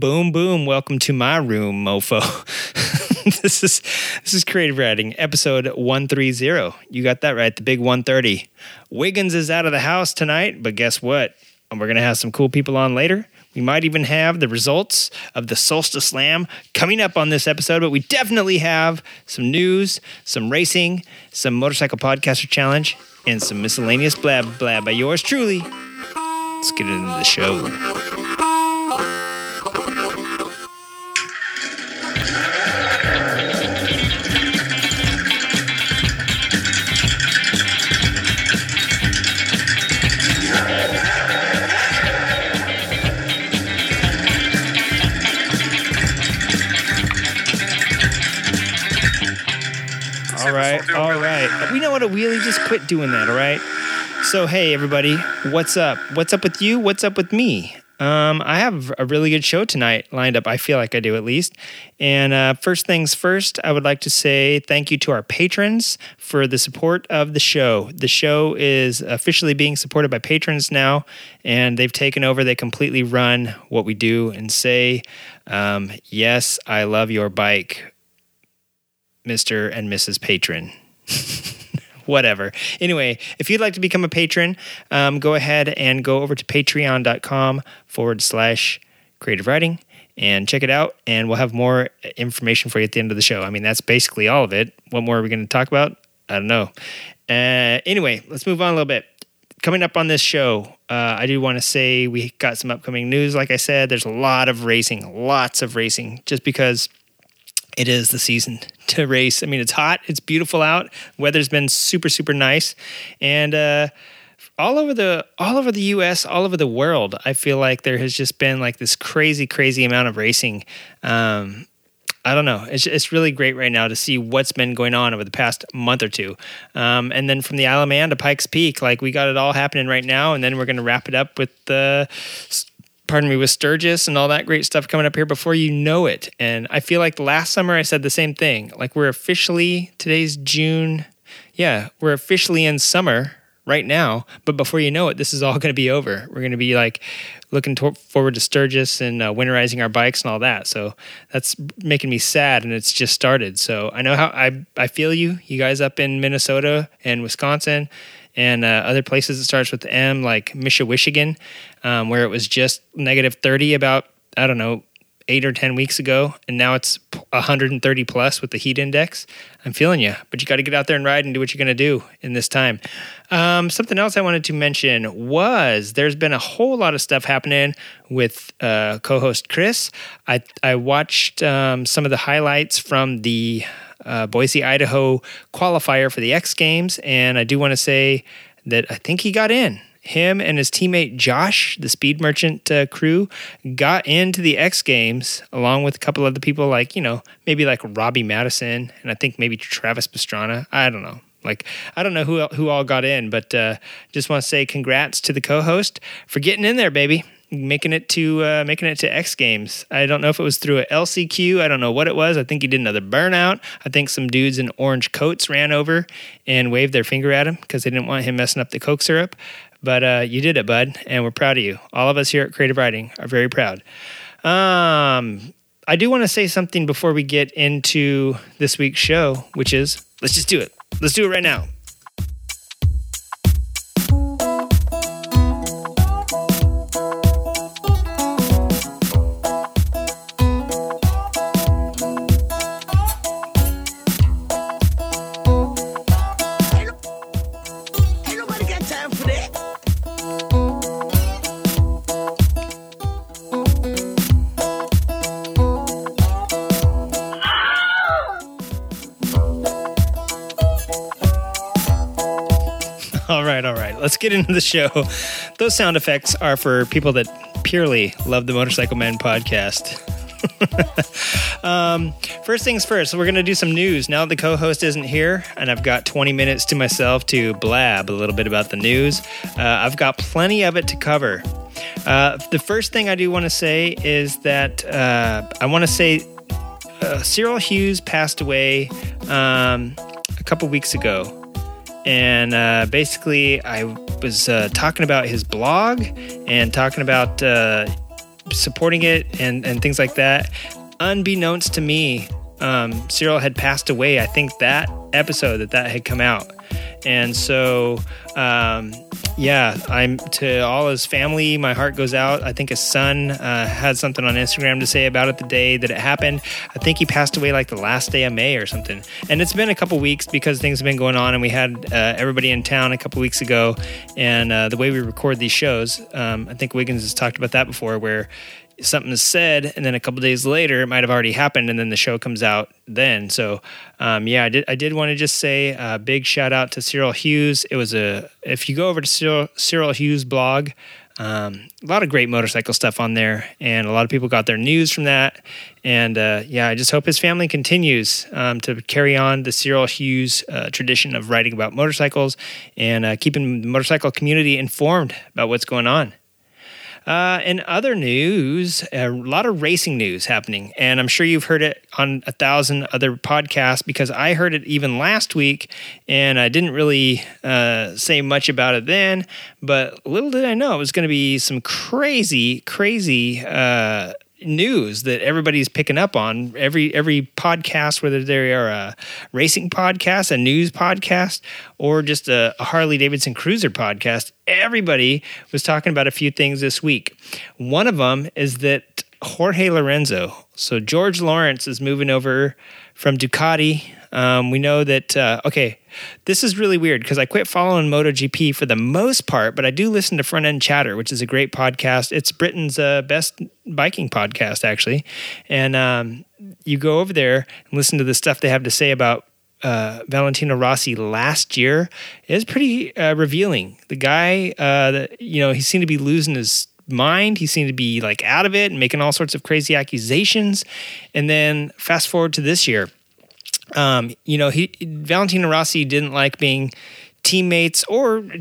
Boom, boom. Welcome to my room, mofo. This is Creative Writing, episode 130. You got that right, the big 130. Wiggins is out of the house tonight, but guess what? We're going to have some cool people on later. We might even have the results of the Solstice Slam coming up on this episode, but we definitely have some news, some racing, some Motorcycle Podcaster Challenge, and some miscellaneous blab blab by yours truly. Let's get into the show. All right. We know what a wheelie. Just quit doing that. All right. So hey, everybody, what's up? What's up with you? What's up with me? I have a really good show tonight lined up. I feel like I do, at least. And first things first, I would like to say thank you to our patrons for the support of the show. The show is officially being supported by patrons now, and they've taken over. They completely run what we do and say. Yes, I love your bike, Mr. and Mrs. Patron. Whatever. Anyway, if you'd like to become a patron, go ahead and go over to patreon.com/creative writing and check it out, and we'll have more information for you at the end of the show. I mean, that's basically all of it. What more are we going to talk about? I don't know. Anyway, let's move on a little bit. Coming up on this show, I do want to say we got some upcoming news. Like I said, there's a lot of racing, just because it is the season to race. I mean, it's hot. It's beautiful out. Weather's been super, super nice. And all over the U.S., all over the world, I feel like there has just been like this crazy, crazy amount of racing. I don't know. It's really great right now to see what's been going on over the past month or two. And then from the Isle of Man to Pikes Peak, like we got it all happening right now. And then we're going to wrap it up with the... with Sturgis and all that great stuff coming up here before you know it. And I feel like last summer I said the same thing. Like we're officially, today's June. Yeah, we're officially in summer right now. But before you know it, this is all going to be over. We're going to be like looking forward to Sturgis and winterizing our bikes and all that. So that's making me sad, and it's just started. So I know how I feel you guys up in Minnesota and Wisconsin and other places that starts with M, like Mishawishigan, where it was just negative 30 about, I don't know, 8 or 10 weeks ago, and now it's 130 plus with the heat index. I'm feeling you, but you got to get out there and ride and do what you're going to do in this time. Something else I wanted to mention was there's been a whole lot of stuff happening with co-host Chris. I watched some of the highlights from the Boise, Idaho qualifier for the X Games, and I do want to say that I think he got in. Him and his teammate Josh, the Speed Merchant crew, got into the X Games along with a couple other people like, maybe like Robbie Madison, and I think maybe Travis Pastrana. I don't know. Like, I don't know who all got in, but just want to say congrats to the co-host for getting in there, baby. Making it to X Games. I don't know if it was through a LCQ. I don't know what it was. I think he did another burnout. I think some dudes in orange coats ran over and waved their finger at him because they didn't want him messing up the Coke syrup. But you did it, bud, and we're proud of you. All of us here at Creative Writing are very proud. I do want to say something before we get into this week's show, which is let's just do it. Let's do it right now. Let's get into the show. Those sound effects are for people that purely love the Motorcycle Man podcast. First things first, so we're going to do some news. Now that the co-host isn't here, and I've got 20 minutes to myself to blab a little bit about the news, I've got plenty of it to cover. The first thing I do want to say is that I want to say Cyril Hughes passed away a couple weeks ago. And basically, I was talking about his blog and talking about supporting it and things like that. Unbeknownst to me, Cyril had passed away. I think that episode that had come out. And so, I'm to all his family, my heart goes out. I think his son had something on Instagram to say about it the day that it happened. I think he passed away like the last day of May or something. And it's been a couple weeks because things have been going on, and we had everybody in town a couple weeks ago. And the way we record these shows, I think Wiggins has talked about that before, where something is said, and then a couple days later, it might have already happened, and then the show comes out then. So, I did want to just say a big shout out to Cyril Hughes. It was if you go over to Cyril Hughes' blog, a lot of great motorcycle stuff on there, and a lot of people got their news from that. And I just hope his family continues to carry on the Cyril Hughes tradition of writing about motorcycles and keeping the motorcycle community informed about what's going on. In other news, a lot of racing news happening, and I'm sure you've heard it on 1,000 other podcasts, because I heard it even last week, and I didn't really say much about it then, but little did I know it was going to be some crazy news that everybody's picking up on. Every podcast, whether they are a racing podcast, a news podcast, or just a Harley-Davidson cruiser podcast, everybody was talking about a few things this week. One of them is that Jorge Lorenzo, so George Lawrence, is moving over from Ducati. We know that, this is really weird because I quit following MotoGP for the most part, but I do listen to Front End Chatter, which is a great podcast. It's Britain's best biking podcast, actually. And you go over there and listen to the stuff they have to say about Valentino Rossi last year. It's pretty revealing. The guy, he seemed to be losing his mind. He seemed to be like out of it and making all sorts of crazy accusations. And then fast forward to this year. Valentino Rossi didn't like being teammates, maybe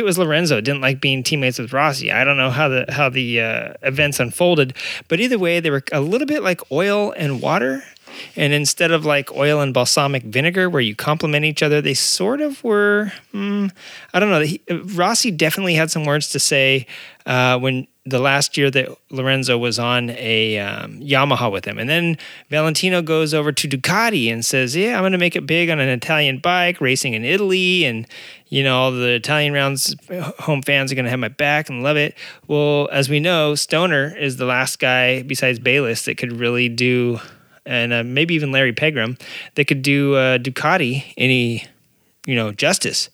it was Lorenzo didn't like being teammates with Rossi. I don't know how the events unfolded, but either way, they were a little bit like oil and water. And instead of like oil and balsamic vinegar, where you complement each other, they sort of were, I don't know. Rossi definitely had some words to say when the last year that Lorenzo was on a Yamaha with him. And then Valentino goes over to Ducati and says, yeah, I'm going to make it big on an Italian bike, racing in Italy. And, all the Italian rounds home fans are going to have my back and love it. Well, as we know, Stoner is the last guy besides Bayliss that could really do... and maybe even Larry Pegram, that could do Ducati any, justice.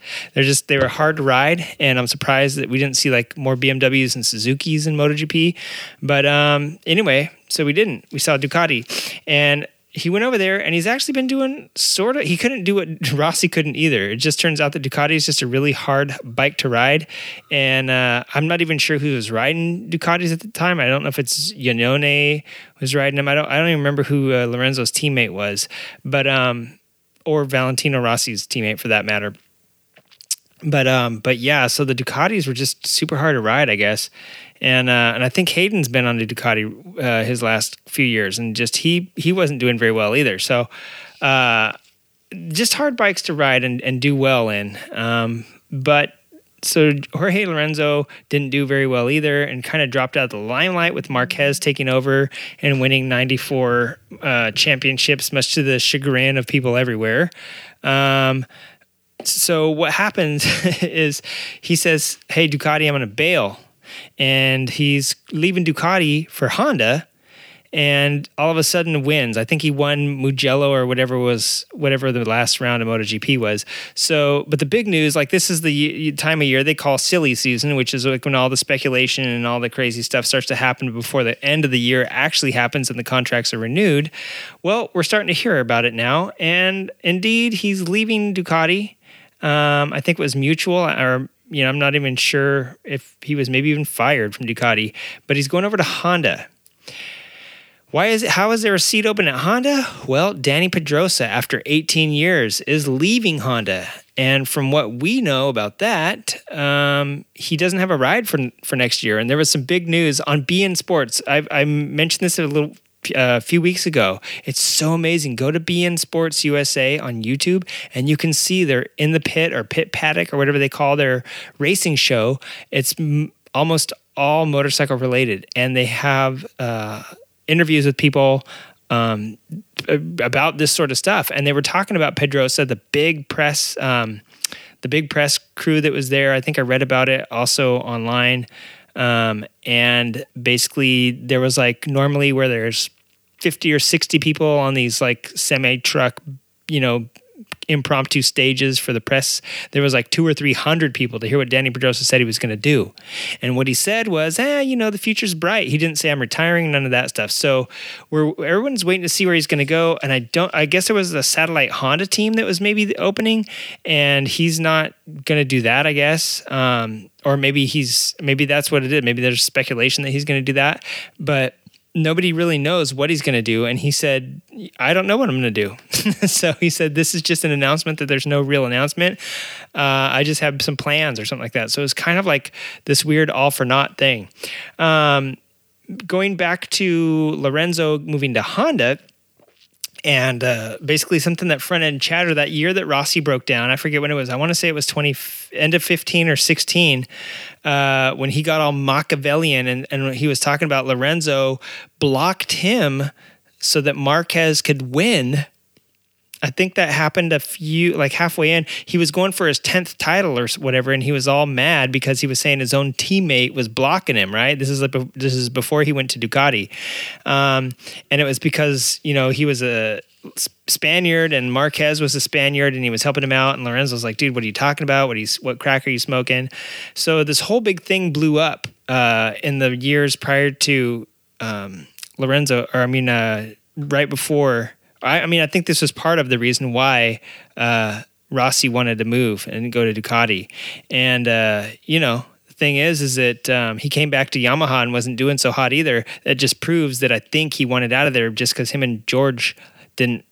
They were hard to ride, and I'm surprised that we didn't see like more BMWs and Suzukis in MotoGP. But anyway, so we didn't. We saw Ducati, and he went over there, and he's actually been doing sort of... He couldn't do what Rossi couldn't either. It just turns out that Ducati is just a really hard bike to ride, and I'm not even sure who was riding Ducatis at the time. I don't know if it's Iannone was riding him. I don't even remember who Lorenzo's teammate was, but or Valentino Rossi's teammate for that matter. But yeah, so the Ducatis were just super hard to ride, I guess. And I think Hayden's been on the Ducati his last few years, and just he wasn't doing very well either. So just hard bikes to ride and do well in. But so Jorge Lorenzo didn't do very well either, and kind of dropped out of the limelight with Marquez taking over and winning 94 championships, much to the chagrin of people everywhere. So what happens is he says, hey, Ducati, I'm going to bail. And he's leaving Ducati for Honda, and all of a sudden wins. I think he won Mugello or whatever the last round of MotoGP was. So, but the big news, like this is the time of year they call silly season, which is like when all the speculation and all the crazy stuff starts to happen before the end of the year actually happens and the contracts are renewed. Well, we're starting to hear about it now, and indeed, he's leaving Ducati. I think it was mutual, or I'm not even sure if he was maybe even fired from Ducati, but he's going over to Honda. How is there a seat open at Honda? Well, Danny Pedrosa, after 18 years, is leaving Honda. And from what we know about that, he doesn't have a ride for next year. And there was some big news on BN Sports. I mentioned this a few weeks ago. It's so amazing. Go to BN Sports USA on YouTube, and you can see they're in the pit or pit paddock or whatever they call their racing show. It's almost all motorcycle related, and they have interviews with people about this sort of stuff. And they were talking about Pedrosa, the big press crew that was there. I think I read about it also online. And basically there was like normally where there's 50 or 60 people on these like semi-truck, you know, impromptu stages for the press, there was like 200 or 300 people to hear what Danny Pedrosa said he was going to do. And what he said was, you know, the future's bright. He didn't say I'm retiring, none of that stuff. So everyone's waiting to see where he's going to go. And I guess there was a satellite Honda team that was maybe the opening, and he's not going to do that, I guess. Or maybe that's what it is. Maybe there's speculation that he's going to do that, but nobody really knows what he's going to do. And he said, I don't know what I'm going to do. So he said, this is just an announcement that there's no real announcement. I just have some plans or something like that. So it's kind of like this weird all for naught thing. Going back to Lorenzo moving to Honda, and basically something that front end chatter that year that Rossi broke down, I forget when it was. I want to say it was end of 15 or 16, when he got all Machiavellian and he was talking about Lorenzo blocked him so that Marquez could win. I think that happened halfway in. He was going for his 10th title or whatever, and he was all mad because he was saying his own teammate was blocking him, right? This is before he went to Ducati. And it was because, you know, he was a Spaniard and Marquez was a Spaniard, and he was helping him out, and Lorenzo's like, dude, what are you talking about? What crack are you smoking? So this whole big thing blew up in the years prior to right before... I mean, I think this was part of the reason why Rossi wanted to move and go to Ducati. And, you know, the thing is that he came back to Yamaha and wasn't doing so hot either. That just proves that I think he wanted out of there just because him and George didn't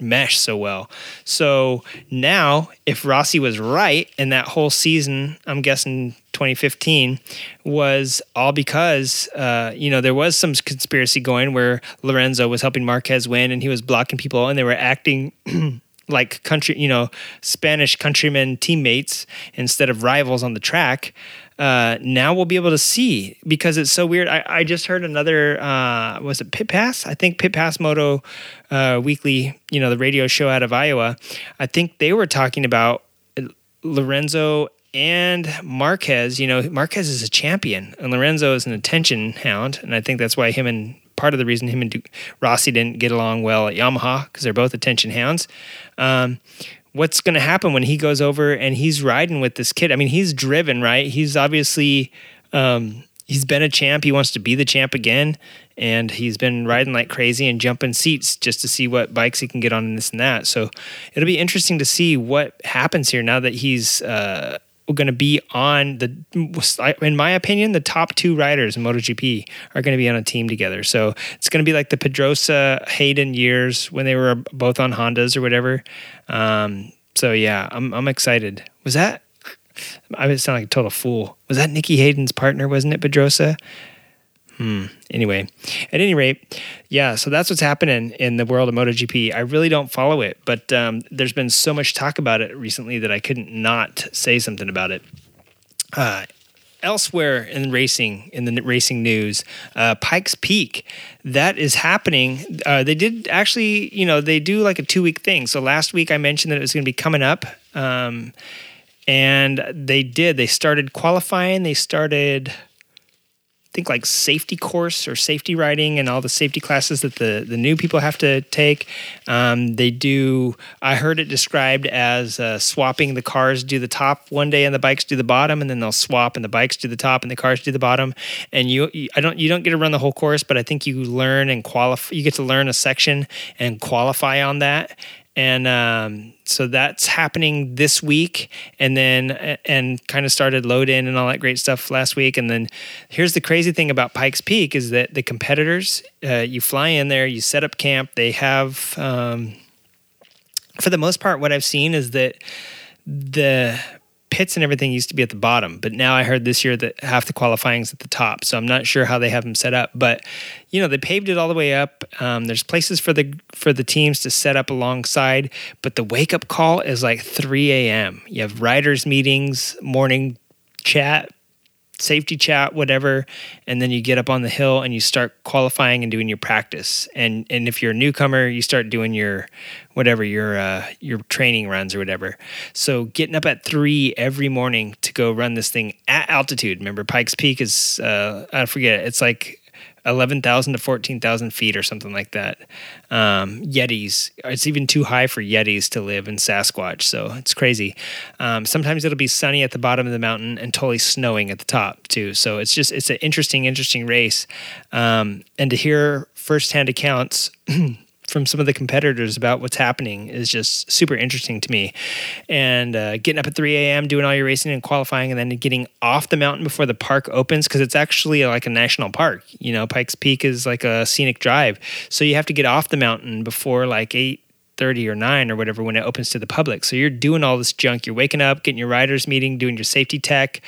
mesh so well. So now, if Rossi was right, and that whole season, I'm guessing 2015, was all because, you know, there was some conspiracy going where Lorenzo was helping Marquez win, and he was blocking people, and they were acting like Spanish countrymen teammates instead of rivals on the track. Now we'll be able to see, because it's so weird. I just heard another, was it Pit Pass? I think Pit Pass Moto Weekly, you know, the radio show out of Iowa. I think they were talking about Lorenzo and Marquez. You know, Marquez is a champion, and Lorenzo is an attention hound, and I think that's why part of the reason him and Rossi didn't get along well at Yamaha, because they're both attention hounds. What's going to happen when he goes over and he's riding with this kid? I mean, he's driven, right? He's obviously, he's been a champ. He wants to be the champ again. And he's been riding like crazy and jumping seats just to see what bikes he can get on and this and that. So it'll be interesting to see what happens here now that he's going to be on in my opinion, the top two riders in MotoGP are going to be on a team together. So it's going to be like the Pedrosa Hayden years when they were both on Hondas or whatever. So yeah, I'm excited. Was that? I would sound like a total fool. Was that Nicky Hayden's partner? Wasn't it Pedrosa? Anyway, at any rate, yeah, so that's what's happening in the world of MotoGP. I really don't follow it, but there's been so much talk about it recently that I couldn't not say something about it. Elsewhere in the racing news, Pikes Peak, that is happening. They did actually, you know, they do like a 2-week thing. So last week I mentioned that it was going to be coming up, and they did. They started qualifying. They started... think like safety course or safety riding and all the safety classes that the new people have to take. They do, I heard it described as swapping. The cars do the top one day and the bikes do the bottom, and then they'll swap and the bikes do the top and the cars do the bottom. And you don't get to run the whole course, but I think you learn and qualify. You get to learn a section and qualify on that. And so that's happening this week, and kind of started load in and all that great stuff last week. And then here's the crazy thing about Pikes Peak is that the competitors, you fly in there, you set up camp. They have, for the most part, what I've seen is that the pits and everything used to be at the bottom, but now I heard this year that half the qualifying's at the top. So I'm not sure how they have them set up, but you know, they paved it all the way up. There's places for the teams to set up alongside, but the wake up call is like 3 a.m. You have riders meetings, morning chat, safety chat, whatever, and then you get up on the hill and you start qualifying and doing your practice. And if you're a newcomer, you start doing your whatever, your training runs or whatever. So getting up at 3 every morning to go run this thing at altitude. Remember, Pikes Peak is, I forget, it's like 11,000 to 14,000 feet or something like that. Yetis, it's even too high for Yetis to live in Sasquatch, so it's crazy. Sometimes it'll be sunny at the bottom of the mountain and totally snowing at the top too. So it's just, it's an interesting race. And to hear firsthand accounts from some of the competitors about what's happening is just super interesting to me. And getting up at 3 a.m., doing all your racing and qualifying, and then getting off the mountain before the park opens, because it's actually like a national park. You know, Pikes Peak is like a scenic drive. So you have to get off the mountain before like 8:30 or 9 or whatever when it opens to the public. So you're doing all this junk. You're waking up, getting your riders meeting, doing your safety tech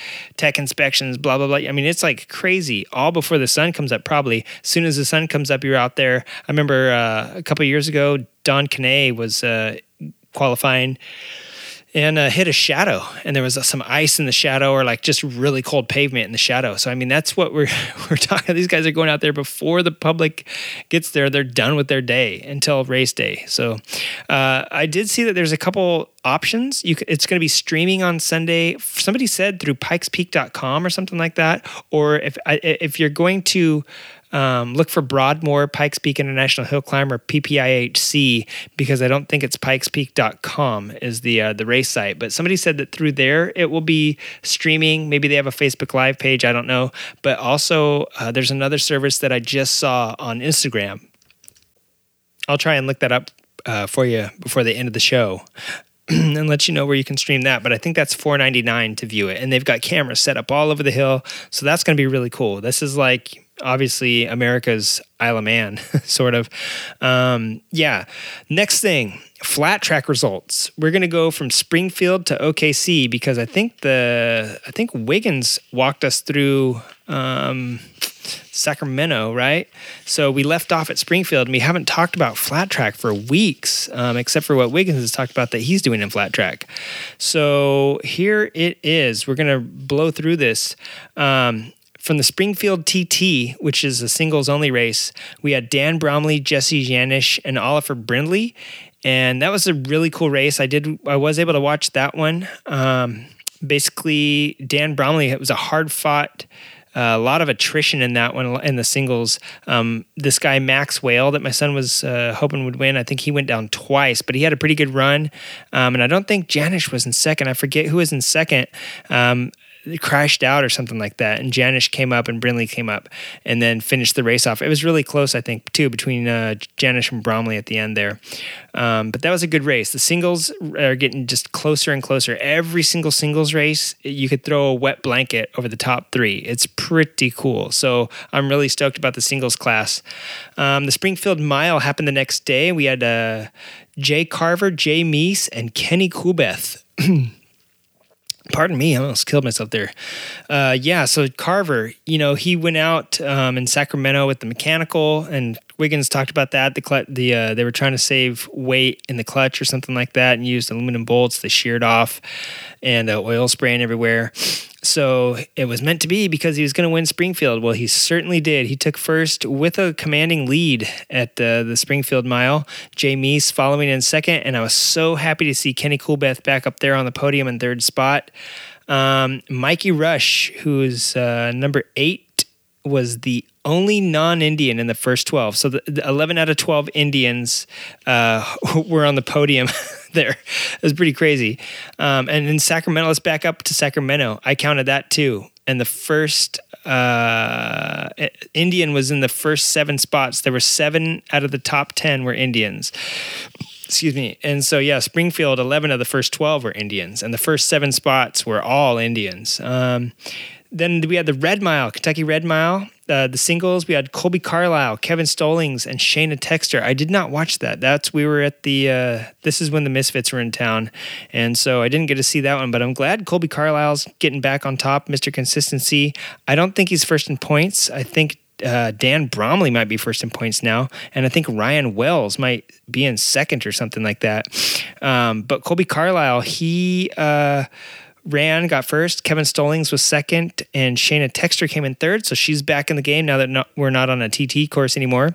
inspections, blah, blah, blah. I mean, it's like crazy, all before the sun comes up probably. As soon as the sun comes up, you're out there. I remember a couple of years ago, Don Kinney was qualifying and hit a shadow, and there was some ice in the shadow, or like just really cold pavement in the shadow. So I mean, that's what we're talking. These guys are going out there before the public gets there. They're done with their day until race day. So I did see that there's a couple options. It's going to be streaming on Sunday. Somebody said through pikespeak.com or something like that. Or if you're going to look for Broadmoor Pikes Peak International Hill Climb, or PPIHC, because I don't think it's pikespeak.com is the race site. But somebody said that through there it will be streaming. Maybe they have a Facebook Live page. I don't know. But also there's another service that I just saw on Instagram. I'll try and look that up for you before the end of the show and let you know where you can stream that. But I think that's $4.99 to view it. And they've got cameras set up all over the hill. So that's going to be really cool. This is like, obviously, America's Isle of Man, sort of. Yeah. Next thing, flat track results. We're going to go from Springfield to OKC, because I think Wiggins walked us through Sacramento, right? So we left off at Springfield, and we haven't talked about flat track for weeks, except for what Wiggins has talked about that he's doing in flat track. So here it is. We're going to blow through this. From the Springfield TT, which is a singles-only race, we had Dan Bromley, Jesse Janish, and Oliver Brindley, and that was a really cool race. I was able to watch that one. Basically, Dan Bromley, it was a hard-fought, a lot of attrition in that one, in the singles. This guy, Max Whale, that my son was hoping would win, I think he went down twice, but he had a pretty good run, and I don't think Janish was in second. I forget who was in second. Crashed out or something like that, and Janish came up and Brindley came up and then finished the race off. It was really close, I think, too, between Janish and Bromley at the end there. But that was a good race. The singles are getting just closer and closer. Every single singles race, you could throw a wet blanket over the top three. It's pretty cool. So I'm really stoked about the singles class. The Springfield Mile happened the next day. We had Jay Carver, Jay Meese, and Kenny Coolbeth. Pardon me, I almost killed myself there. So Carver, you know, he went out in Sacramento with the mechanical, and Wiggins talked about that. They were trying to save weight in the clutch or something like that, and used aluminum bolts. They sheared off, and oil spraying everywhere. So it was meant to be, because he was going to win Springfield. Well, he certainly did. He took first with a commanding lead at the Springfield Mile. Jay Meese following in second, and I was so happy to see Kenny Coolbeth back up there on the podium in third spot. Mikey Rush, who's number 8, was the only non-Indian in the first 12. So the 11 out of 12 Indians were on the podium there. It was pretty crazy. And in Sacramento, let's back up to Sacramento. I counted that too. And the first Indian was in the first 7 spots. There were 7 out of the top 10 were Indians. Excuse me. And so, yeah, Springfield, 11 of the first 12 were Indians. And the first 7 spots were all Indians. Then we had the Red Mile, Kentucky Red Mile. The singles, we had Colby Carlile, Kevin Stollings, and Shayna Texter. I did not watch that. We were at this is when the Misfits were in town, and so I didn't get to see that one, but I'm glad Colby Carlile's getting back on top, Mr. Consistency. I don't think he's first in points. I think Dan Bromley might be first in points now, and I think Ryan Wells might be in second or something like that. But Colby Carlile, he Ryan got first, Kevin Stollings was second, and Shayna Texter came in third. So she's back in the game now that we're not on a TT course anymore.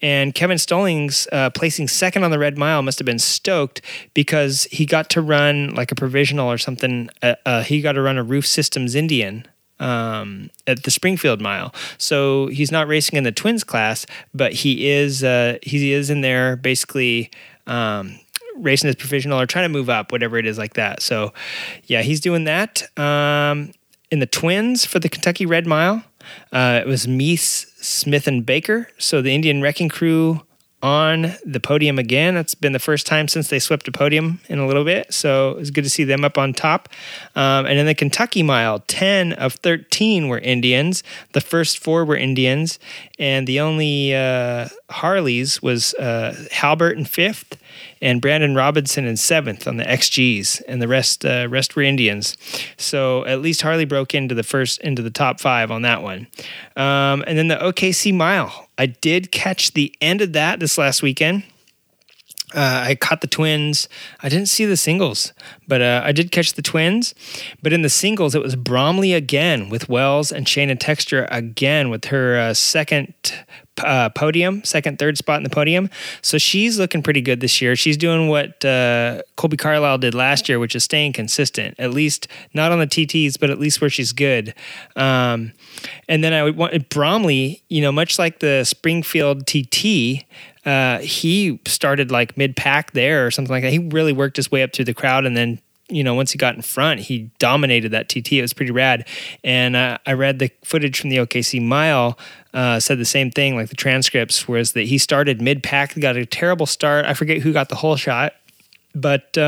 And Kevin Stollings placing second on the Red Mile must have been stoked because he got to run like a provisional or something. He got to run a Roof Systems Indian at the Springfield Mile. So he's not racing in the Twins class, but he is in there basically racing his provisional or trying to move up, whatever it is like that. So yeah, he's doing that. In the Twins for the Kentucky Red Mile, it was Meese, Smith, and Baker. So the Indian Wrecking Crew on the podium again. That's been the first time since they swept a podium in a little bit. So it's good to see them up on top. And in the Kentucky Mile, 10 of 13 were Indians. The first four were Indians. And the only Harleys was Halbert in fifth and Brandon Robinson in seventh on the XGs. And the rest were Indians. So at least Harley broke into the top five on that one. And then the OKC Mile. I did catch the end of that this last weekend. I caught the Twins. I didn't see the singles, but I did catch the Twins. But in the singles, it was Bromley again with Wells and Shayna Texter again with her third spot in the podium. So she's looking pretty good this year. She's doing what Colby Carlile did last year, which is staying consistent, at least not on the TTs, but at least where she's good. And then I would want Bromley, much like the Springfield TT, he started like mid-pack there or something like that. He really worked his way up through the crowd, and then once he got in front, he dominated that TT. It was pretty rad. And I read the footage from the OKC Mile, said the same thing, like the transcripts, was that he started mid-pack, got a terrible start. I forget who got the whole shot, but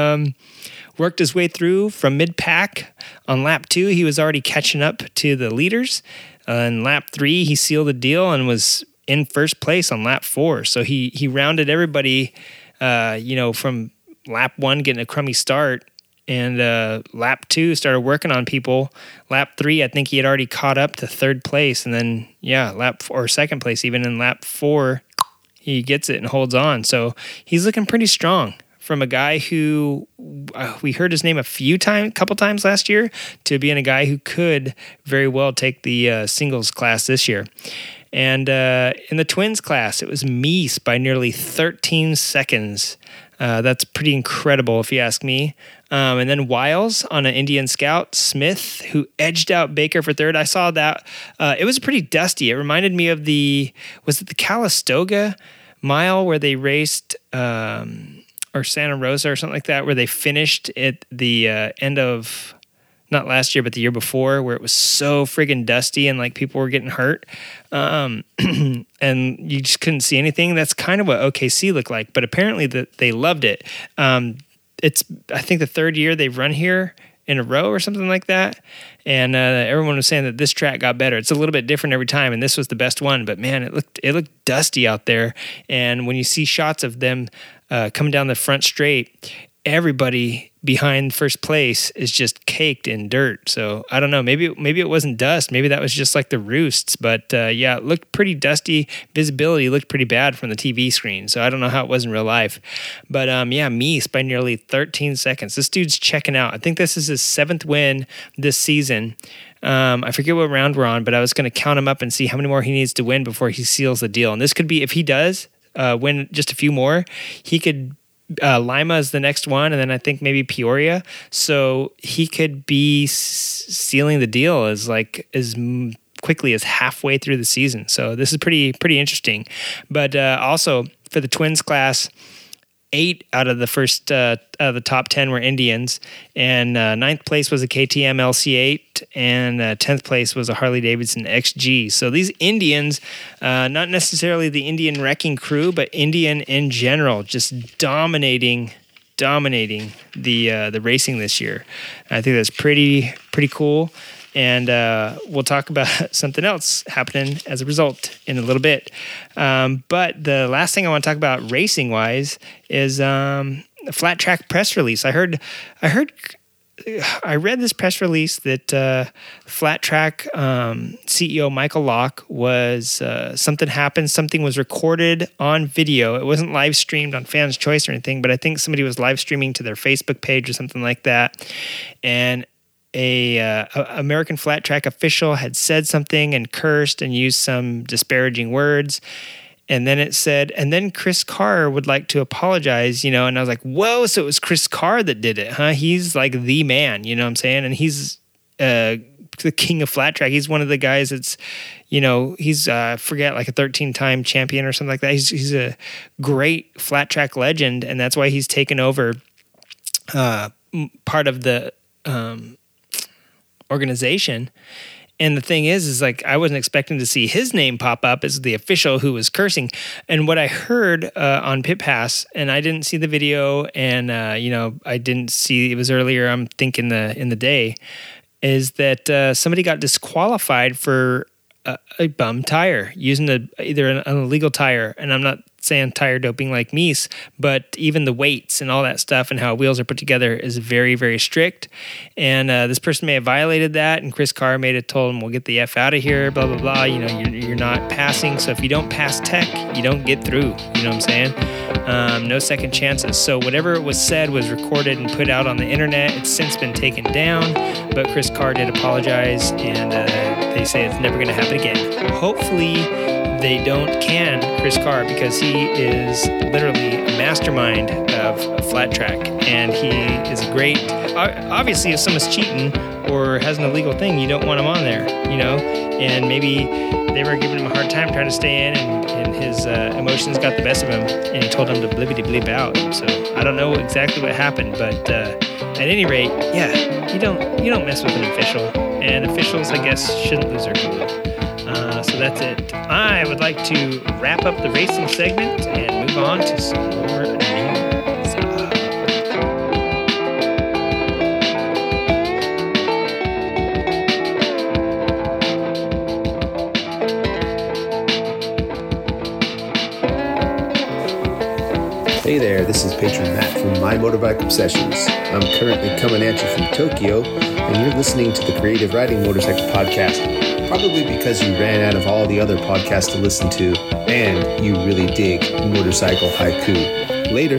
worked his way through from mid-pack. On lap 2, he was already catching up to the leaders. In lap 3, he sealed the deal and was in first place on lap 4. So he rounded everybody, from lap 1 getting a crummy start. And lap 2 started working on people. Lap 3, I think he had already caught up to third place. And then, second place even. In lap 4, he gets it and holds on. So he's looking pretty strong from a guy who we heard his name a couple times last year to being a guy who could very well take the singles class this year. And in the Twins class, it was Meese by nearly 13 seconds. That's pretty incredible if you ask me. And then Wiles on an Indian Scout, Smith, who edged out Baker for third. I saw that. It was pretty dusty. It reminded me of the Calistoga Mile where they raced, or Santa Rosa or something like that, where they finished at the end of, not last year, but the year before, where it was so friggin' dusty and like people were getting hurt. And you just couldn't see anything. That's kind of what OKC looked like, but apparently they loved it. It's, I think, the third year they've run here in a row or something like that. And everyone was saying that this track got better. It's a little bit different every time, and this was the best one. But, man, it looked dusty out there. And when you see shots of them coming down the front straight, everybody behind first place is just caked in dirt. So I don't know. Maybe it wasn't dust. Maybe that was just like the roosts. But it looked pretty dusty. Visibility looked pretty bad from the TV screen. So I don't know how it was in real life. But Meese by nearly 13 seconds. This dude's checking out. I think this is his 7th win this season. I forget what round we're on, but I was going to count him up and see how many more he needs to win before he seals the deal. And this could be, if he does win just a few more, he could. Lima is the next one, and then I think maybe Peoria. So he could be sealing the deal as quickly as halfway through the season. So this is pretty interesting. But also for the Twins class, 8 out of the first top 10 were Indians, and 9th place was a KTM LC8, and 10th place was a Harley Davidson XG. So these Indians, not necessarily the Indian Wrecking Crew, but Indian in general, just dominating the racing this year. And I think that's pretty cool. And we'll talk about something else happening as a result in a little bit. But the last thing I want to talk about racing-wise is a flat track press release. I read this press release that Flat Track CEO Michael Locke was something happened. Something was recorded on video. It wasn't live streamed on Fans Choice or anything, but I think somebody was live streaming to their Facebook page or something like that. And a American Flat Track official had said something and cursed and used some disparaging words. And then it said, and then Chris Carr would like to apologize, you know, and I was like, whoa, so it was Chris Carr that did it, huh? He's like the man, you know what I'm saying? And he's the king of flat track. He's one of the guys that's, you know, he's, I forget, like a 13-time champion or something like that. He's a great flat track legend, and that's why he's taken over part of the organization. And the thing is like, I wasn't expecting to see his name pop up as the official who was cursing. And what I heard on Pit Pass, and I didn't see the video, and you know, I didn't see, it was earlier, I'm thinking in the day, is that somebody got disqualified for a bum tire, using either an illegal tire. And I'm not saying tire doping like Meese, but even the weights and all that stuff and how wheels are put together is very, very strict. And this person may have violated that, and Chris Carr may have told him, we'll get the F out of here, blah, blah, blah. You know, you're not passing. So if you don't pass tech, you don't get through. You know what I'm saying? No second chances. So whatever it was said was recorded and put out on the internet. It's since been taken down, but Chris Carr did apologize, and they say it's never going to happen again. Hopefully they don't can Chris Carr, because he is literally a mastermind of flat track, and he is great. Obviously, if someone's cheating or has an illegal thing, you don't want him on there, you know? And maybe they were giving him a hard time trying to stay in, and his emotions got the best of him, and he told him to blibbity bleep out. So I don't know exactly what happened, but at any rate, yeah, you don't mess with an official, and officials, I guess, shouldn't lose their cool. So that's it. I would like to wrap up the racing segment and move on to some more news. Hey there, this is patron Matt from My Motorbike Obsessions. I'm currently coming at you from Tokyo, and you're listening to the Creative Riding Motorcycle Podcast. Probably because you ran out of all the other podcasts to listen to, and you really dig Motorcycle Haiku. Later.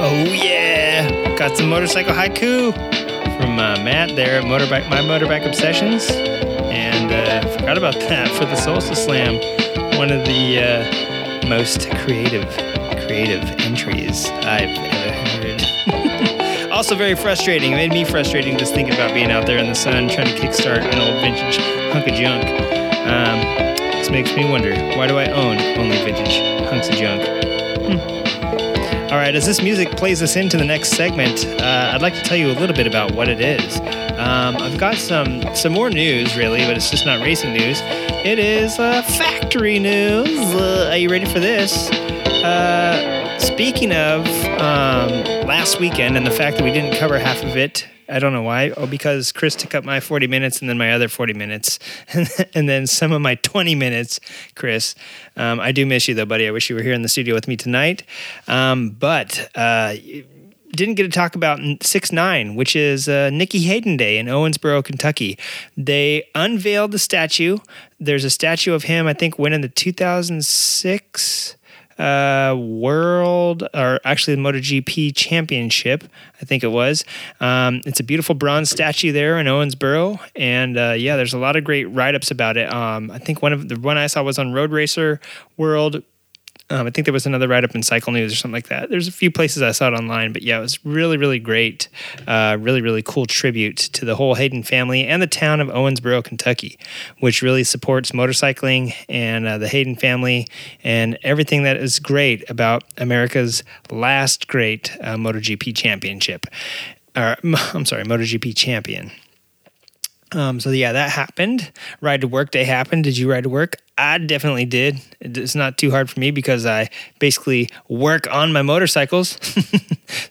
Oh yeah! Got some Motorcycle Haiku from Matt there at My Motorbike Obsessions. And forgot about that for the Solstice Slam. One of the most creative entries I've ever heard. Also very frustrating. It made me frustrating just thinking about being out there in the sun trying to kickstart an old vintage hunk of junk. This makes me wonder, why do I own only vintage hunks of junk? All right, as this music plays us into the next segment, I'd like to tell you a little bit about what it is. I've got some more news, really, but it's just not racing news. It is factory news. Are you ready for this? Speaking of last weekend and the fact that we didn't cover half of it, I don't know why. Oh, because Chris took up my 40 minutes and then my other 40 minutes and then some of my 20 minutes, Chris. I do miss you, though, buddy. I wish you were here in the studio with me tonight. But didn't get to talk about 6-9, which is Nicky Hayden Day in Owensboro, Kentucky. They unveiled the statue. There's a statue of him, I think, winning the 2006... world, or actually the MotoGP championship, I think it was. It's a beautiful bronze statue there in Owensboro, and yeah, there's a lot of great write-ups about it. I think one I saw was on Road Racer World. I think there was another write-up in Cycle News or something like that. There's a few places I saw it online, but yeah, it was really, really great. Really, really cool tribute to the whole Hayden family and the town of Owensboro, Kentucky, which really supports motorcycling and the Hayden family and everything that is great about America's last great MotoGP championship. I'm sorry, MotoGP champion. So yeah, that happened. Ride to work day happened. Did you ride to work? I definitely did. It's not too hard for me because I basically work on my motorcycles.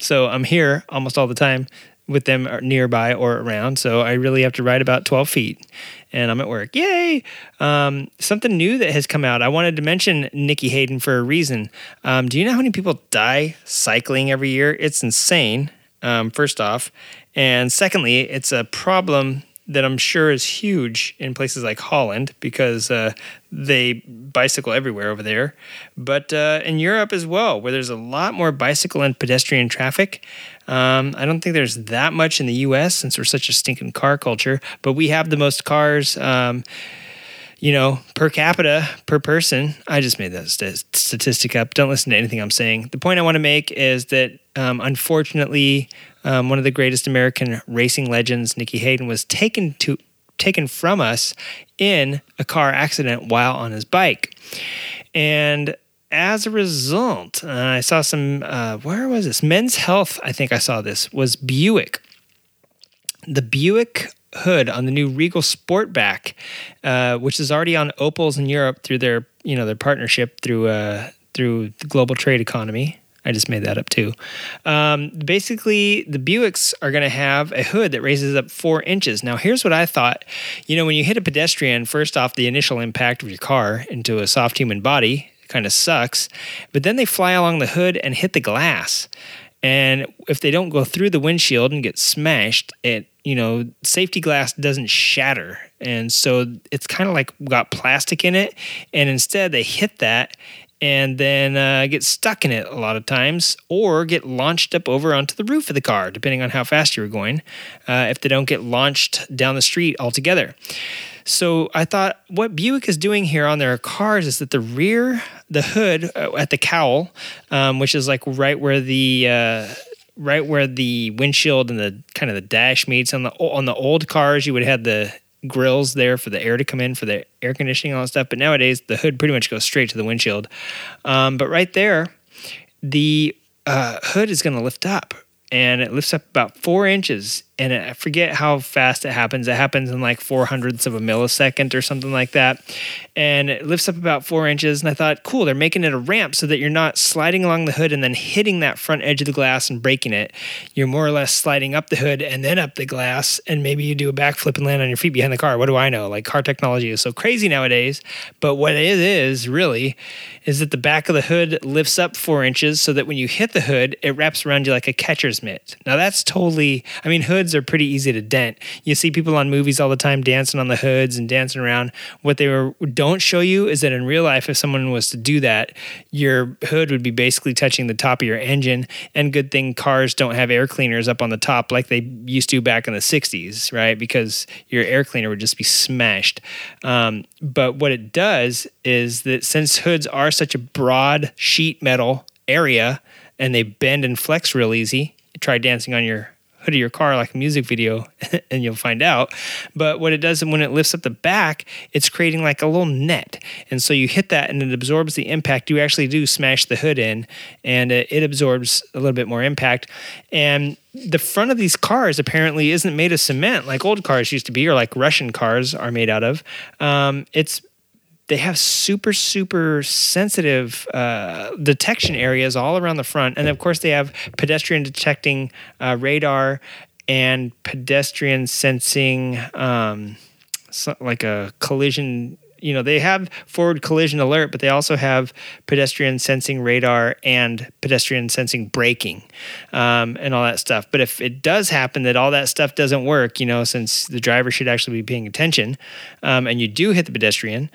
So I'm here almost all the time with them nearby or around. So I really have to ride about 12 feet and I'm at work. Yay! Something new that has come out. I wanted to mention Nicky Hayden for a reason. Do you know how many people die cycling every year? It's insane, first off. And secondly, it's a problem that I'm sure is huge in places like Holland because they bicycle everywhere over there. But in Europe as well, where there's a lot more bicycle and pedestrian traffic. I don't think there's that much in the U.S. since we're such a stinking car culture. But we have the most cars, you know, per capita, per person. I just made that statistic up. Don't listen to anything I'm saying. The point I want to make is that, unfortunately, one of the greatest American racing legends, Nicky Hayden, was taken from us in a car accident while on his bike. And as a result, I saw some, where was this? Men's Health, I think I saw this, was Buick. The Buick hood on the new Regal Sportback, which is already on Opels in Europe through their, you know, their partnership through the global trade economy. I just made that up too. Basically, the Buicks are going to have a hood that raises up 4 inches. Now, here's what I thought. You know, when you hit a pedestrian, first off, the initial impact of your car into a soft human body kind of sucks. But then they fly along the hood and hit the glass. And if they don't go through the windshield and get smashed, it, you know, safety glass doesn't shatter. And so it's kind of like got plastic in it. And instead, they hit that and then get stuck in it a lot of times, or get launched up over onto the roof of the car, depending on how fast you were going, if they don't get launched down the street altogether. So I thought what Buick is doing here on their cars is that the rear, the hood at the cowl, which is like right where the windshield and the kind of the dash meets. On the old cars, you would have the grills there for the air to come in for the air conditioning and all that stuff. But nowadays, the hood pretty much goes straight to the windshield. But right there, the hood is going to lift up. And it lifts up about 4 inches. And I forget how fast it happens. It happens in like 0.04 of a millisecond or something like that. And it lifts up about 4 inches. And I thought, cool, they're making it a ramp so that you're not sliding along the hood and then hitting that front edge of the glass and breaking it. You're more or less sliding up the hood and then up the glass. And maybe you do a backflip and land on your feet behind the car. What do I know? Like, car technology is so crazy nowadays. But what it is really is that the back of the hood lifts up 4 inches so that when you hit the hood, it wraps around you like a catcher's mitt. Now that's totally, I mean, hoods are pretty easy to dent. You see people on movies all the time dancing on the hoods and dancing around. What they don't show you is that in real life, if someone was to do that, your hood would be basically touching the top of your engine. And good thing cars don't have air cleaners up on the top like they used to back in the 60s, right? Because your air cleaner would just be smashed. But what it does is that since hoods are such a broad sheet metal area and they bend and flex real easy, try dancing on your hood of your car like a music video and you'll find out. But what it does is when it lifts up the back, it's creating like a little net. And so you hit that and it absorbs the impact. You actually do smash the hood in and it absorbs a little bit more impact. And the front of these cars apparently isn't made of cement like old cars used to be, or like Russian cars are made out of. They have super, super sensitive detection areas all around the front. And, of course, they have pedestrian detecting radar and pedestrian sensing, like a collision. You know, they have forward collision alert, but they also have pedestrian sensing radar and pedestrian sensing braking and all that stuff. But if it does happen that all that stuff doesn't work, you know, since the driver should actually be paying attention and you do hit the pedestrian,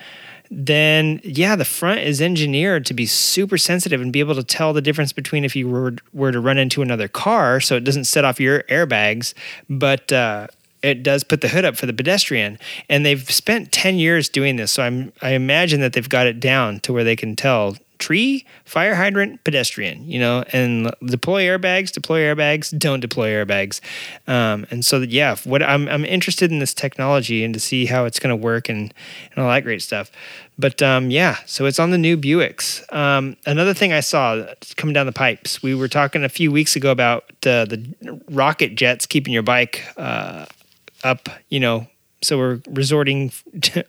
then, yeah, the front is engineered to be super sensitive and be able to tell the difference between if you were to run into another car so it doesn't set off your airbags, but it does put the hood up for the pedestrian. And they've spent 10 years doing this, so I imagine that they've got it down to where they can tell tree, fire hydrant, pedestrian, you know, and deploy airbags, don't deploy airbags. And so, yeah, what I'm interested in this technology and to see how it's going to work and all that great stuff. But, yeah, so it's on the new Buicks. Another thing I saw coming down the pipes, we were talking a few weeks ago about the rocket jets keeping your bike up, you know, so we're resorting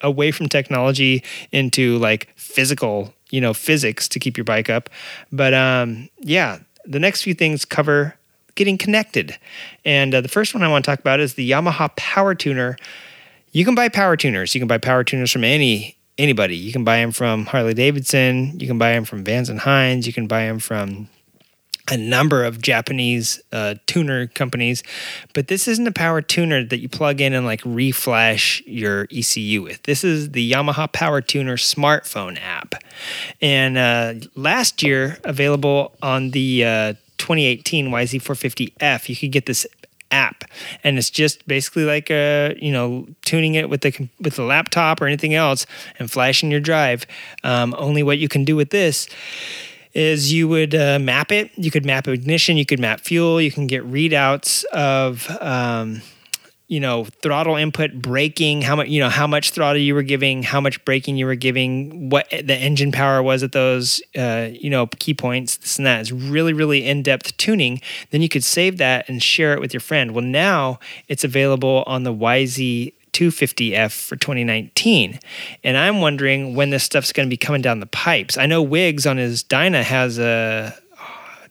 away from technology into like physical, you know, physics to keep your bike up. But yeah, the next few things cover getting connected. And the first one I want to talk about is the Yamaha Power Tuner. You can buy Power Tuners. You can buy Power Tuners from anybody. You can buy them from Harley Davidson. You can buy them from Vans and Hines. You can buy them from a number of Japanese tuner companies, but this isn't a power tuner that you plug in and like reflash your ECU with. This is the Yamaha Power Tuner smartphone app. And last year, available on the 2018 YZ450F, you could get this app, and it's just basically like tuning it with the laptop or anything else and flashing your drive. Only what you can do with this is you would map it. You could map ignition, you could map fuel, you can get readouts of throttle input, braking, how much throttle you were giving, how much braking you were giving, what the engine power was at those, key points, this and that. It's really, really in-depth tuning. Then you could save that and share it with your friend. Well, now it's available on the YZ250F for 2019. And I'm wondering when this stuff's going to be coming down the pipes. I know Wiggs on his Dyna has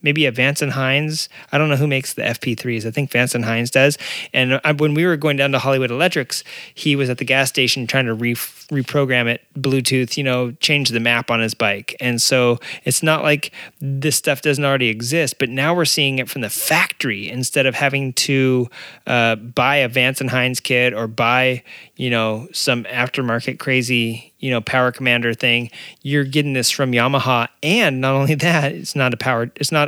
maybe a Vance and Hines. I don't know who makes the FP3s. I think Vance and Hines does. And when we were going down to Hollywood Electrics, he was at the gas station trying to reprogram it, Bluetooth, change the map on his bike. And so it's not like this stuff doesn't already exist, but now we're seeing it from the factory instead of having to buy a Vance and Hines kit or buy, some aftermarket crazy, Power Commander thing. You're getting this from Yamaha, and not only that, it's not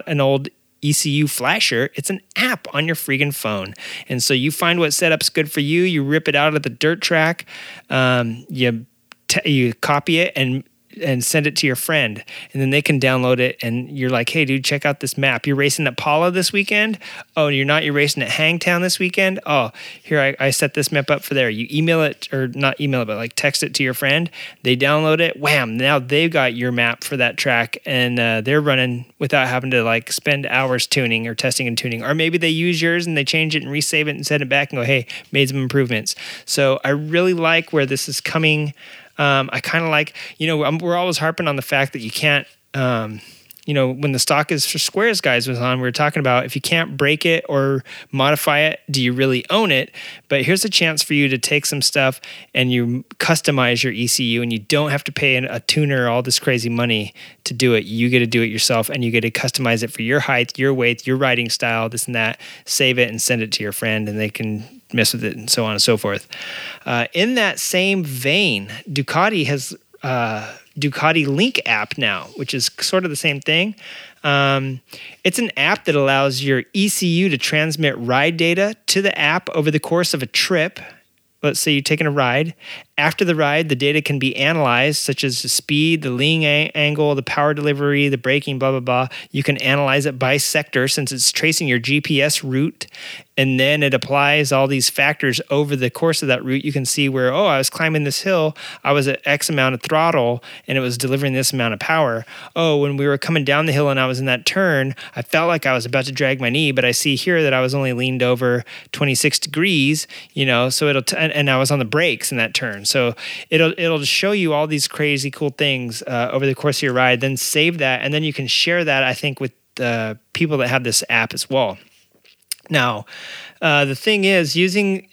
an old ECU flasher, it's an app on your freaking phone. And so you find what setup's good for you, you rip it out of the dirt track, you copy it and send it to your friend, and then they can download it, and you're like, hey dude, check out this map. You're racing at Paula this weekend? Oh, you're racing at Hangtown this weekend? Oh, here, I set this map up for there. You email it, or not email it, but like text it to your friend. They download it. Wham, now they've got your map for that track, and they're running without having to like spend hours tuning or testing and tuning. Or maybe they use yours and they change it and resave it and send it back and go, hey, made some improvements. So I really like where this is coming. I kind of like, we're always harping on the fact that you can't, when the stock is for Squares guys was on, we were talking about if you can't break it or modify it, do you really own it? But here's a chance for you to take some stuff and you customize your ECU, and you don't have to pay a tuner all this crazy money to do it. You get to do it yourself, and you get to customize it for your height, your weight, your riding style, this and that, save it and send it to your friend, and they can mess with it and so on and so forth. In that same vein, Ducati has Ducati Link app now, which is sort of the same thing. It's an app that allows your ECU to transmit ride data to the app over the course of a trip. Let's say you're taking a ride. After the ride, the data can be analyzed, such as the speed, the leaning angle, the power delivery, the braking, blah, blah, blah. You can analyze it by sector since it's tracing your GPS route. And then it applies all these factors over the course of that route. You can see where, I was climbing this hill. I was at X amount of throttle and it was delivering this amount of power. Oh, when we were coming down the hill and I was in that turn, I felt like I was about to drag my knee, but I see here that I was only leaned over 26 degrees, so and I was on the brakes in that turn. So it'll show you all these crazy cool things over the course of your ride, then save that. And then you can share that, I think, with people that have this app as well. Now, the thing is, using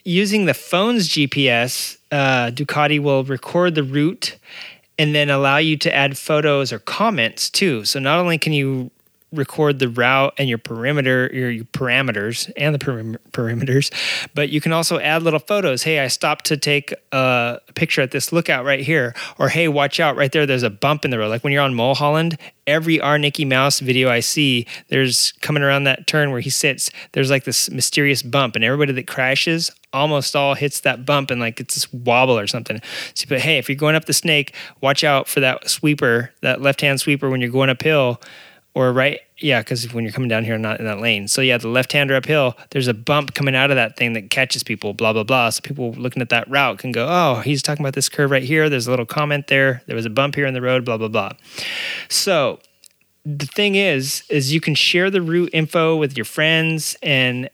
the phone's GPS, Ducati will record the route and then allow you to add photos or comments too. So not only can you record the route and your perimeter, your parameters and the perimeters, but you can also add little photos. Hey, I stopped to take a picture at this lookout right here, or hey, watch out right there. There's a bump in the road. Like when you're on Mulholland, every R. Nicky Mouse video I see, there's coming around that turn where he sits, there's like this mysterious bump, and everybody that crashes almost all hits that bump, and like it's this wobble or something. So, but hey, if you're going up the snake, watch out for that sweeper, that left-hand sweeper when you're going uphill. Or right, yeah, because when you're coming down here, I'm not in that lane. So yeah, the left-hander uphill, there's a bump coming out of that thing that catches people, blah, blah, blah. So people looking at that route can go, oh, he's talking about this curve right here. There's a little comment there. There was a bump here in the road, blah, blah, blah. So the thing is you can share the route info with your friends and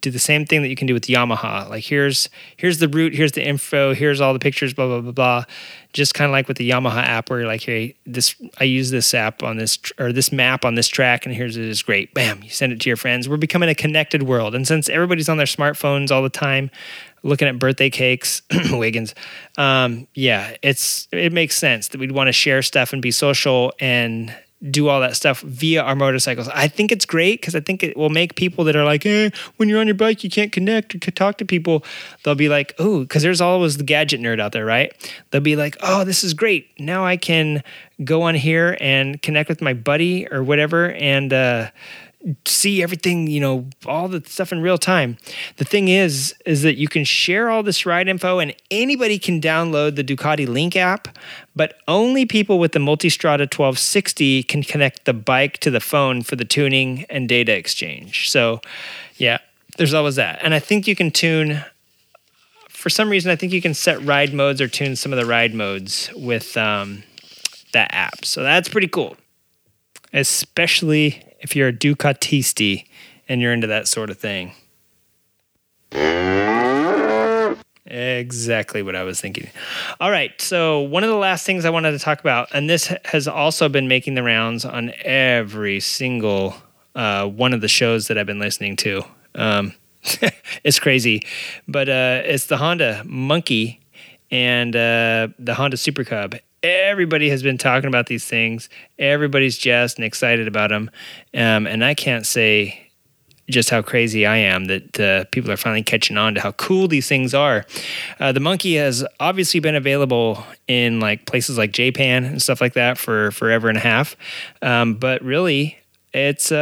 do the same thing that you can do with Yamaha. Like here's the route, here's the info, here's all the pictures, blah, blah, blah, blah. Just kind of like with the Yamaha app where you're like, hey, I use this app on this, or this map on this track, and here's it is great. Bam, you send it to your friends. We're becoming a connected world. And since everybody's on their smartphones all the time, looking at birthday cakes, Wiggins, it makes sense that we'd want to share stuff and be social and do all that stuff via our motorcycles. I think it's great because I think it will make people that are like, when you're on your bike, you can't connect or talk to people. They'll be like, oh, because there's always the gadget nerd out there, right? They'll be like, oh, this is great. Now I can go on here and connect with my buddy or whatever and see everything, you know, all the stuff in real time. The thing is that you can share all this ride info and anybody can download the Ducati Link app, but only people with the Multistrada 1260 can connect the bike to the phone for the tuning and data exchange. So yeah, there's always that. And I think you can tune, for some reason, I think you can set ride modes or tune some of the ride modes with that app. So that's pretty cool. Especially if you're a Ducatisti and you're into that sort of thing. Exactly what I was thinking. All right, so one of the last things I wanted to talk about, and this has also been making the rounds on every single one of the shows that I've been listening to. It's crazy. But it's the Honda Monkey and the Honda Super Cub. Everybody has been talking about these things. Everybody's jazzed and excited about them. And I can't say just how crazy I am that people are finally catching on to how cool these things are. The Monkey has obviously been available in like places like Japan and stuff like that for forever and a half. But really, it's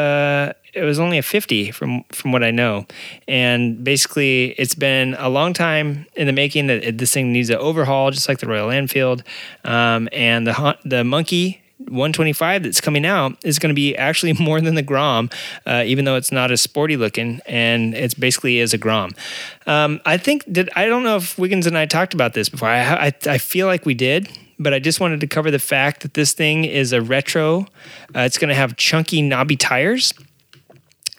it was only a 50 from what I know. And basically, it's been a long time in the making that this thing needs an overhaul, just like the Royal Enfield. And the Monkey 125 that's coming out is going to be actually more than the Grom, even though it's not as sporty looking, and it's basically is a Grom. I think that, I don't know if Wiggins and I talked about this before. I feel like we did. But I just wanted to cover the fact that this thing is a retro. It's going to have chunky, knobby tires.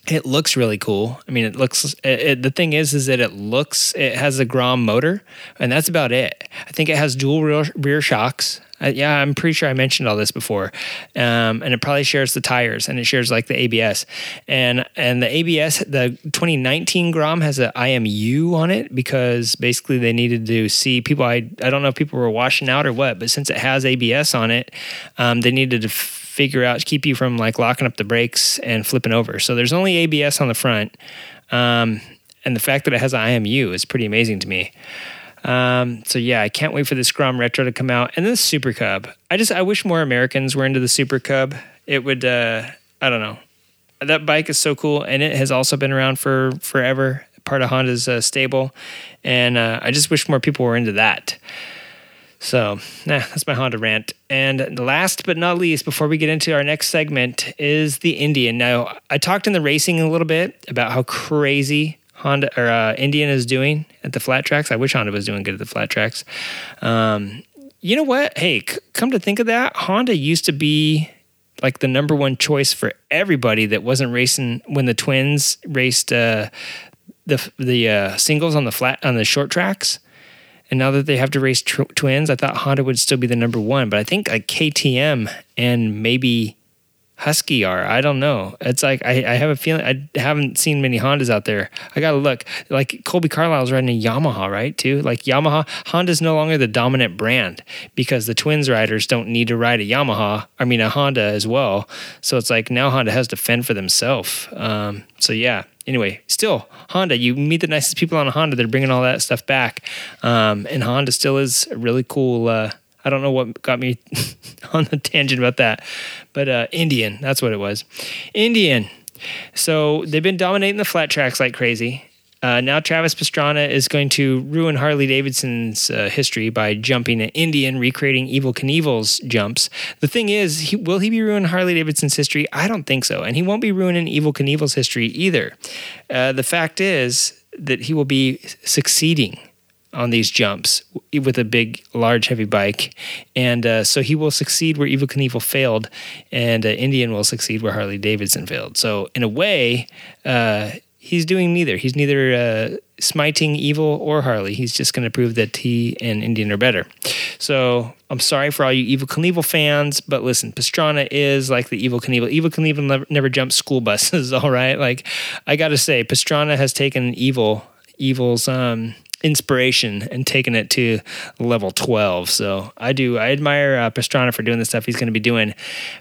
It looks really cool. I mean, it looks. The thing is that it looks. It has a Grom motor, and that's about it. I think it has dual rear shocks. Yeah, I'm pretty sure I mentioned all this before. And it probably shares the tires, and it shares like the ABS. And the ABS, the 2019 Grom has an IMU on it because basically they needed to see people. I don't know if people were washing out or what, but since it has ABS on it, they needed to figure out, keep you from like locking up the brakes and flipping over. So there's only ABS on the front. And the fact that it has an IMU is pretty amazing to me. So yeah, I can't wait for this Grom Retro to come out. And this Super Cub, I wish more Americans were into the Super Cub. It would, I don't know. That bike is so cool. And it has also been around for forever. Part of Honda's stable. And, I just wish more people were into that. So that's my Honda rant. And last but not least, before we get into our next segment, is the Indian. Now I talked in the racing a little bit about how crazy Honda or Indian is doing at the flat tracks. I wish Honda was doing good at the flat tracks. You know what? Hey, come to think of that, Honda used to be like the number one choice for everybody that wasn't racing when the twins raced the singles on the flat on the short tracks. And now that they have to race twins, I thought Honda would still be the number one. But I think like KTM and maybe Husky are. I don't know. It's like I have a feeling I haven't seen many Hondas out there. I gotta look. Like Colby Carlile's riding a Yamaha, right? Too. Like Yamaha, Honda's no longer the dominant brand because the twins riders don't need to ride a Honda as well. So it's like now Honda has to fend for themselves. So yeah. Anyway, still Honda. You meet the nicest people on a Honda. They're bringing all that stuff back, and Honda still is a really cool. I don't know what got me on the tangent about that, but Indian, that's what it was. Indian. So they've been dominating the flat tracks like crazy. Now Travis Pastrana is going to ruin Harley-Davidson's history by jumping an Indian, recreating Evel Knievel's jumps. The thing is, will he be ruining Harley-Davidson's history? I don't think so. And he won't be ruining Evel Knievel's history either. The fact is that he will be succeeding on these jumps with a big, large, heavy bike. And so he will succeed where Evel Knievel failed, and Indian will succeed where Harley-Davidson failed. So in a way... he's doing neither. He's neither smiting Evil or Harley. He's just going to prove that he and Indian are better. So I'm sorry for all you Evel Knievel fans, but listen, Pastrana is like the Evel Knievel. Evel Knievel never jumped school buses, all right? Like, I got to say, Pastrana has taken Evel's inspiration and taking it to level 12. So I admire Pastrana for doing the stuff he's going to be doing.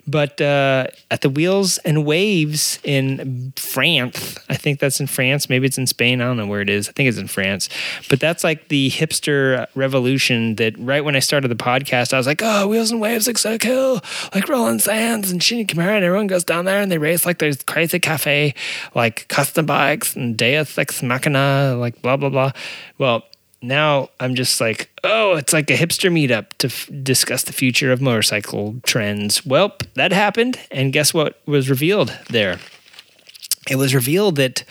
But at the Wheels and Waves in France, I think that's in France. Maybe it's in Spain. I don't know where it is. I think it's in France. But that's like the hipster revolution that right when I started the podcast, I was like, oh, Wheels and Waves look so cool. Like Rolling Sands and Shinny Camaro, and everyone goes down there and they race like there's crazy cafe, like custom bikes and Deus Ex Machina, like blah, blah, blah. Well, now I'm just like, oh, it's like a hipster meetup to discuss the future of motorcycle trends. Well, that happened, and guess what was revealed there? It was revealed that,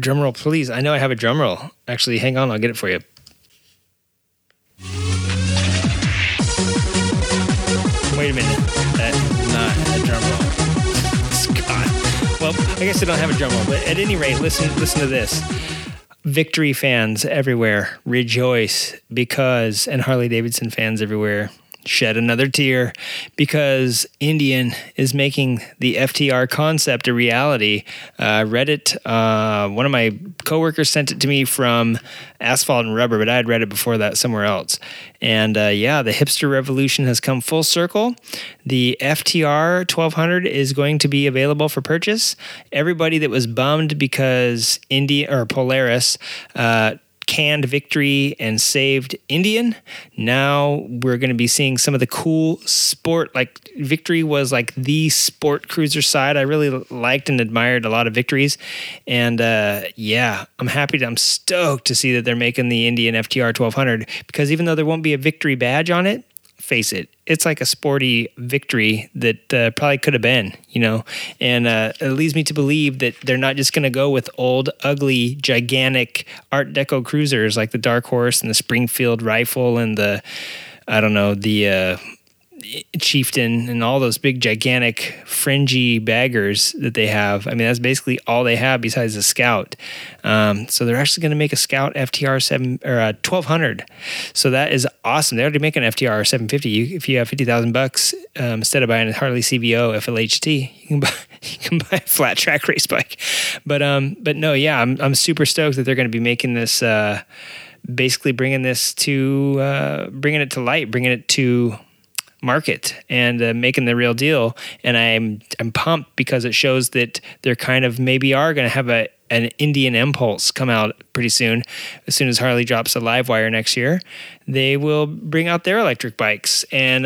drum roll, please. I know I have a drum roll. Actually, hang on, I'll get it for you. Wait a minute. That's not a drum roll. Scott. Well, I guess I don't have a drum roll, but at any rate, listen to this. Victory fans everywhere rejoice because, and Harley-Davidson fans everywhere shed another tear because Indian is making the FTR concept a reality. Reddit, one of my coworkers sent it to me from Asphalt and Rubber, but I had read it before that somewhere else. And the hipster revolution has come full circle. The FTR 1200 is going to be available for purchase. Everybody that was bummed because Polaris canned Victory and saved Indian, now we're going to be seeing some of the cool sport. Like Victory was like the sport cruiser side. I really liked and admired a lot of Victories, and I'm stoked to see that they're making the Indian FTR 1200, because even though there won't be a Victory badge on it, face it, it's like a sporty Victory that probably could have been, and it leads me to believe that they're not just going to go with old, ugly, gigantic Art Deco cruisers like the Dark Horse and the Springfield Rifle and the, Chieftain and all those big, gigantic, fringy baggers that they have. I mean, that's basically all they have besides the Scout. So they're actually going to make a Scout FTR 1200. So that is awesome. They already make an FTR 750. If you have $50,000 instead of buying a Harley CVO FLHT, you can buy a flat track race bike. But I'm super stoked that they're going to be making this. Basically, bringing it to light, bringing it to market, and making the real deal. And I'm pumped because it shows that they're kind of maybe are going to have an Indian impulse come out pretty soon. As soon as Harley drops a live wire next year, they will bring out their electric bikes. And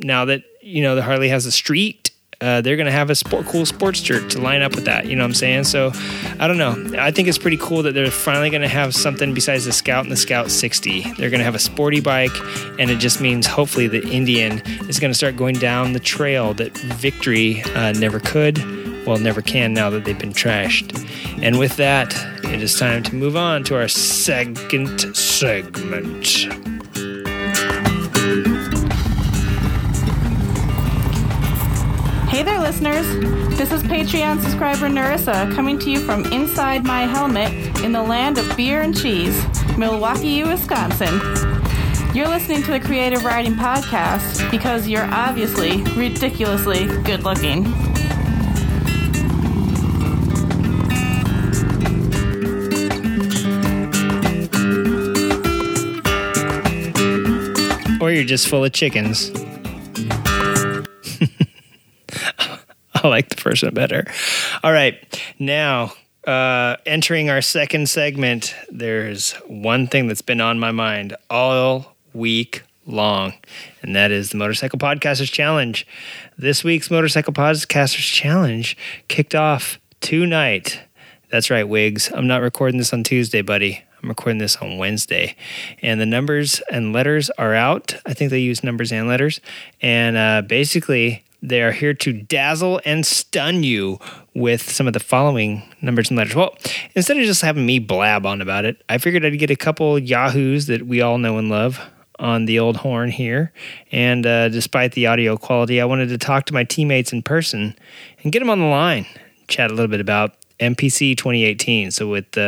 now that the Harley has a street, they're going to have a cool sports shirt to line up with that. You know what I'm saying? So I don't know. I think it's pretty cool that they're finally going to have something besides the Scout and the Scout 60. They're going to have a sporty bike, and it just means hopefully the Indian is going to start going down the trail that Victory never could. Well, never can now that they've been trashed. And with that, it is time to move on to our second segment. Hey there, listeners. This is Patreon subscriber Narissa coming to you from inside my helmet in the land of beer and cheese, Milwaukee, Wisconsin. You're listening to the Creative Riding Podcast because you're obviously ridiculously good looking. Or you're just full of chickens. I like the person better. All right. Now, entering our second segment, there's one thing that's been on my mind all week long, and that is the Motorcycle Podcasters Challenge. This week's Motorcycle Podcasters Challenge kicked off tonight. That's right, Wiggs. I'm not recording this on Tuesday, buddy. I'm recording this on Wednesday, and the numbers and letters are out. I think they use numbers and letters, and basically, they are here to dazzle and stun you with some of the following numbers and letters. Well, instead of just having me blab on about it, I figured I'd get a couple yahoos that we all know and love on the old horn here. And despite the audio quality, I wanted to talk to my teammates in person and get them on the line, chat a little bit about MPC 2018. So with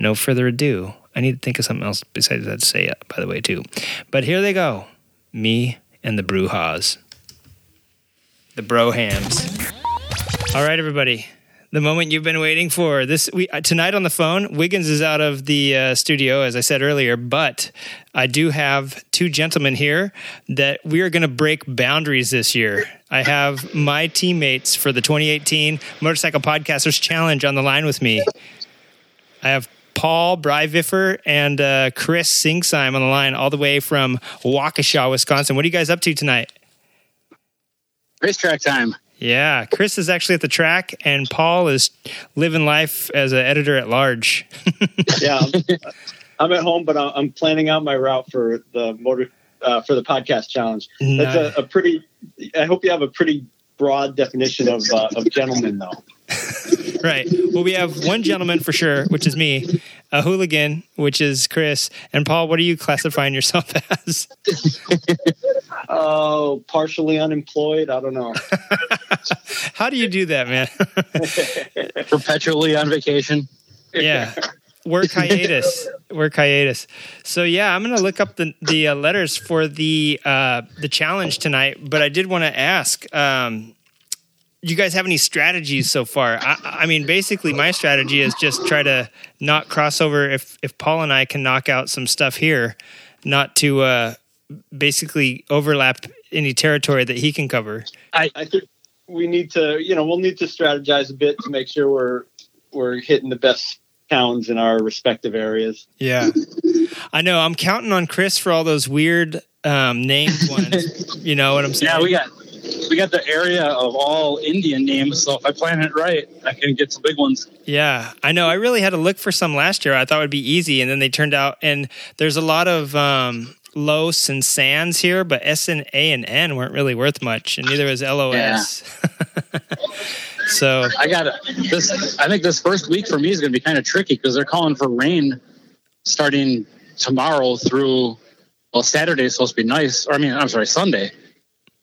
no further ado, I need to think of something else besides that to say, by the way, too. But here they go, me and the Brujas. The Brohams. All right, everybody. The moment you've been waiting for. Tonight on the phone, Wiggins is out of the studio, as I said earlier, but I do have two gentlemen here that we are going to break boundaries this year. I have my teammates for the 2018 Motorcycle Podcasters Challenge on the line with me. I have Paul Breiviffer and Chris Singsheim on the line all the way from Waukesha, Wisconsin. What are you guys up to tonight? Race track time. Yeah, Chris is actually at the track, and Paul is living life as an editor at large. Yeah, I'm at home, but I'm planning out my route for the podcast challenge. No. That's a pretty. I hope you have a pretty broad definition of gentleman, though. Right. Well, we have one gentleman for sure, which is me, a hooligan, which is Chris, and Paul. What are you classifying yourself as? Oh, partially unemployed. I don't know. How do you do that, man? Perpetually on vacation. Yeah. Work hiatus. So yeah, I'm going to look up the letters for the challenge tonight, but I did want to ask, do you guys have any strategies so far? I mean, basically my strategy is just try to not cross over if Paul and I can knock out some stuff here, not to, basically overlap any territory that he can cover. I think we need to, we'll need to strategize a bit to make sure we're hitting the best towns in our respective areas. Yeah. I know. I'm counting on Chris for all those weird named ones. You know what I'm saying? Yeah, we got the area of all Indian names, so if I plan it right, I can get some big ones. Yeah, I know. I really had to look for some last year. I thought it would be easy, and then they turned out, and there's a lot of Los and Sans here, but S and A and N weren't really worth much, and neither was LOS. Yeah. So I got this. I think this first week for me is going to be kind of tricky because they're calling for rain starting tomorrow through Saturday is supposed to be nice. Or Sunday.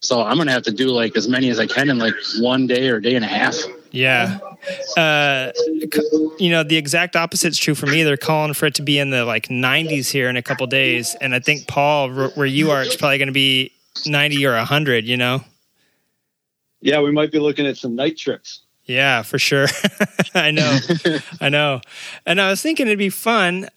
So I'm going to have to do like as many as I can in like one day or day and a half. Yeah. The exact opposite's true for me. They're calling for it to be in the like 90s here in a couple days, and I think Paul, where you are, it's probably going to be 90 or 100. Yeah, we might be looking at some night trips. Yeah, for sure. I know. And I was thinking it'd be fun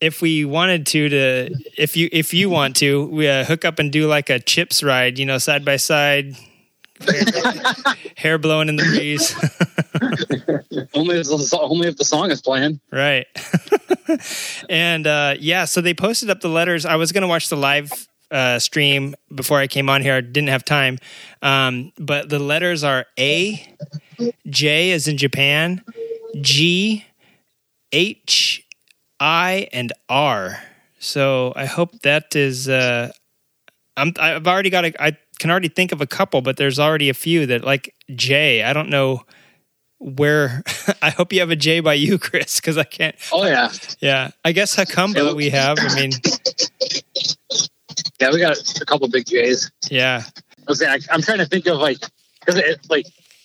if we wanted to if you want to, we hook up and do like a chips ride, side by side. Hair blowing in the breeze. only if the song is playing. Right. And so they posted up the letters. I was going to watch the live stream before I came on here. I didn't have time. But the letters are A, J as in Japan, G, H, I, and R. So I hope that is... I've already got a... I can already think of a couple, but there's already a few that like J. I don't know where. I hope you have a J by you, Chris, because I can't. Oh yeah, yeah. I guess Hakumba we have. I mean, yeah, we got a couple big J's. Yeah, I'm trying to think of because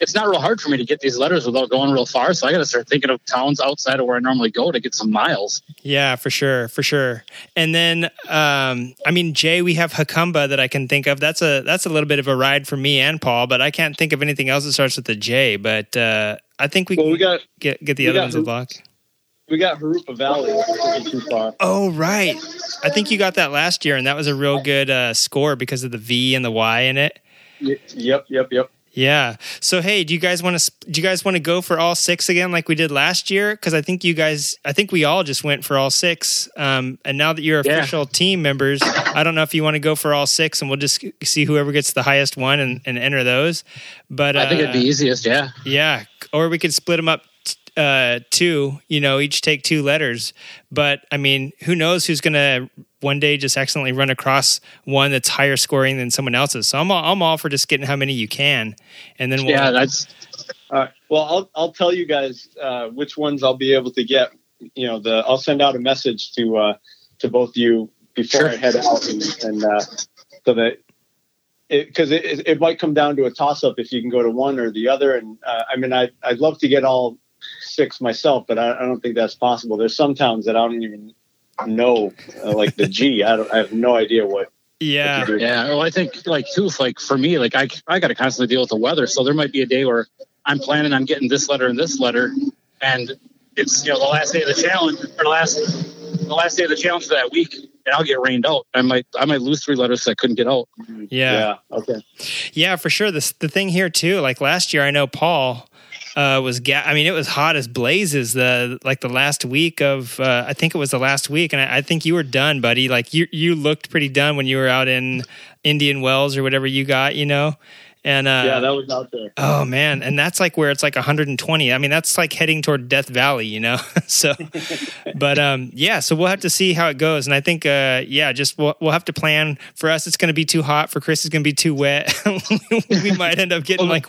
it's not real hard for me to get these letters without going real far. So I got to start thinking of towns outside of where I normally go to get some miles. Yeah, for sure. And then, Jay, we have Hakumba that I can think of. That's a little bit of a ride for me and Paul, but I can't think of anything else that starts with a J, but, I think we can get the other ones unlocked. We got Harupa Valley. Too far. Oh, right. I think you got that last year and that was a real good, score because of the V and the Y in it. Yep. Yeah. So, hey, do you guys want to go for all six again, like we did last year? Because I think we all just went for all six. And now that you're official team members, I don't know if you want to go for all six, and we'll just see whoever gets the highest one and enter those. But I think it'd be easiest. Yeah. Yeah. Or we could split them up two. Each take two letters. But I mean, who knows who's gonna one day just accidentally run across one that's higher scoring than someone else's. So I'm all for just getting how many you can. And then that's all right. Well, I'll tell you guys which ones I'll be able to get. I'll send out a message to both you before I head out and so that because it might come down to a toss up if you can go to one or the other. And I'd love to get all six myself, but I don't think that's possible. There's some towns that I don't even know, like the G. I have no idea what. Yeah. What well, I think like too. Like for me, like I got to constantly deal with the weather, so there might be a day where I'm planning on getting this letter and this letter. And it's, the last day of the challenge, or the last day of the challenge for that week, and I'll get rained out. I might lose 3 letters that I couldn't get out. Yeah. Okay. Yeah, for sure. The thing here too, like last year, I know Paul it was hot as blazes the last week of, I think it was the last week. And I think you were done, buddy. Like you looked pretty done when you were out in Indian Wells or whatever you got, And, yeah, that was out there. Oh man. And that's like where it's like 120. I mean, that's like heading toward Death Valley, So, but, yeah, so we'll have to see how it goes. And I think, we'll have to plan. For us, it's going to be too hot. For Chris, it's going to be too wet. We might end up getting one.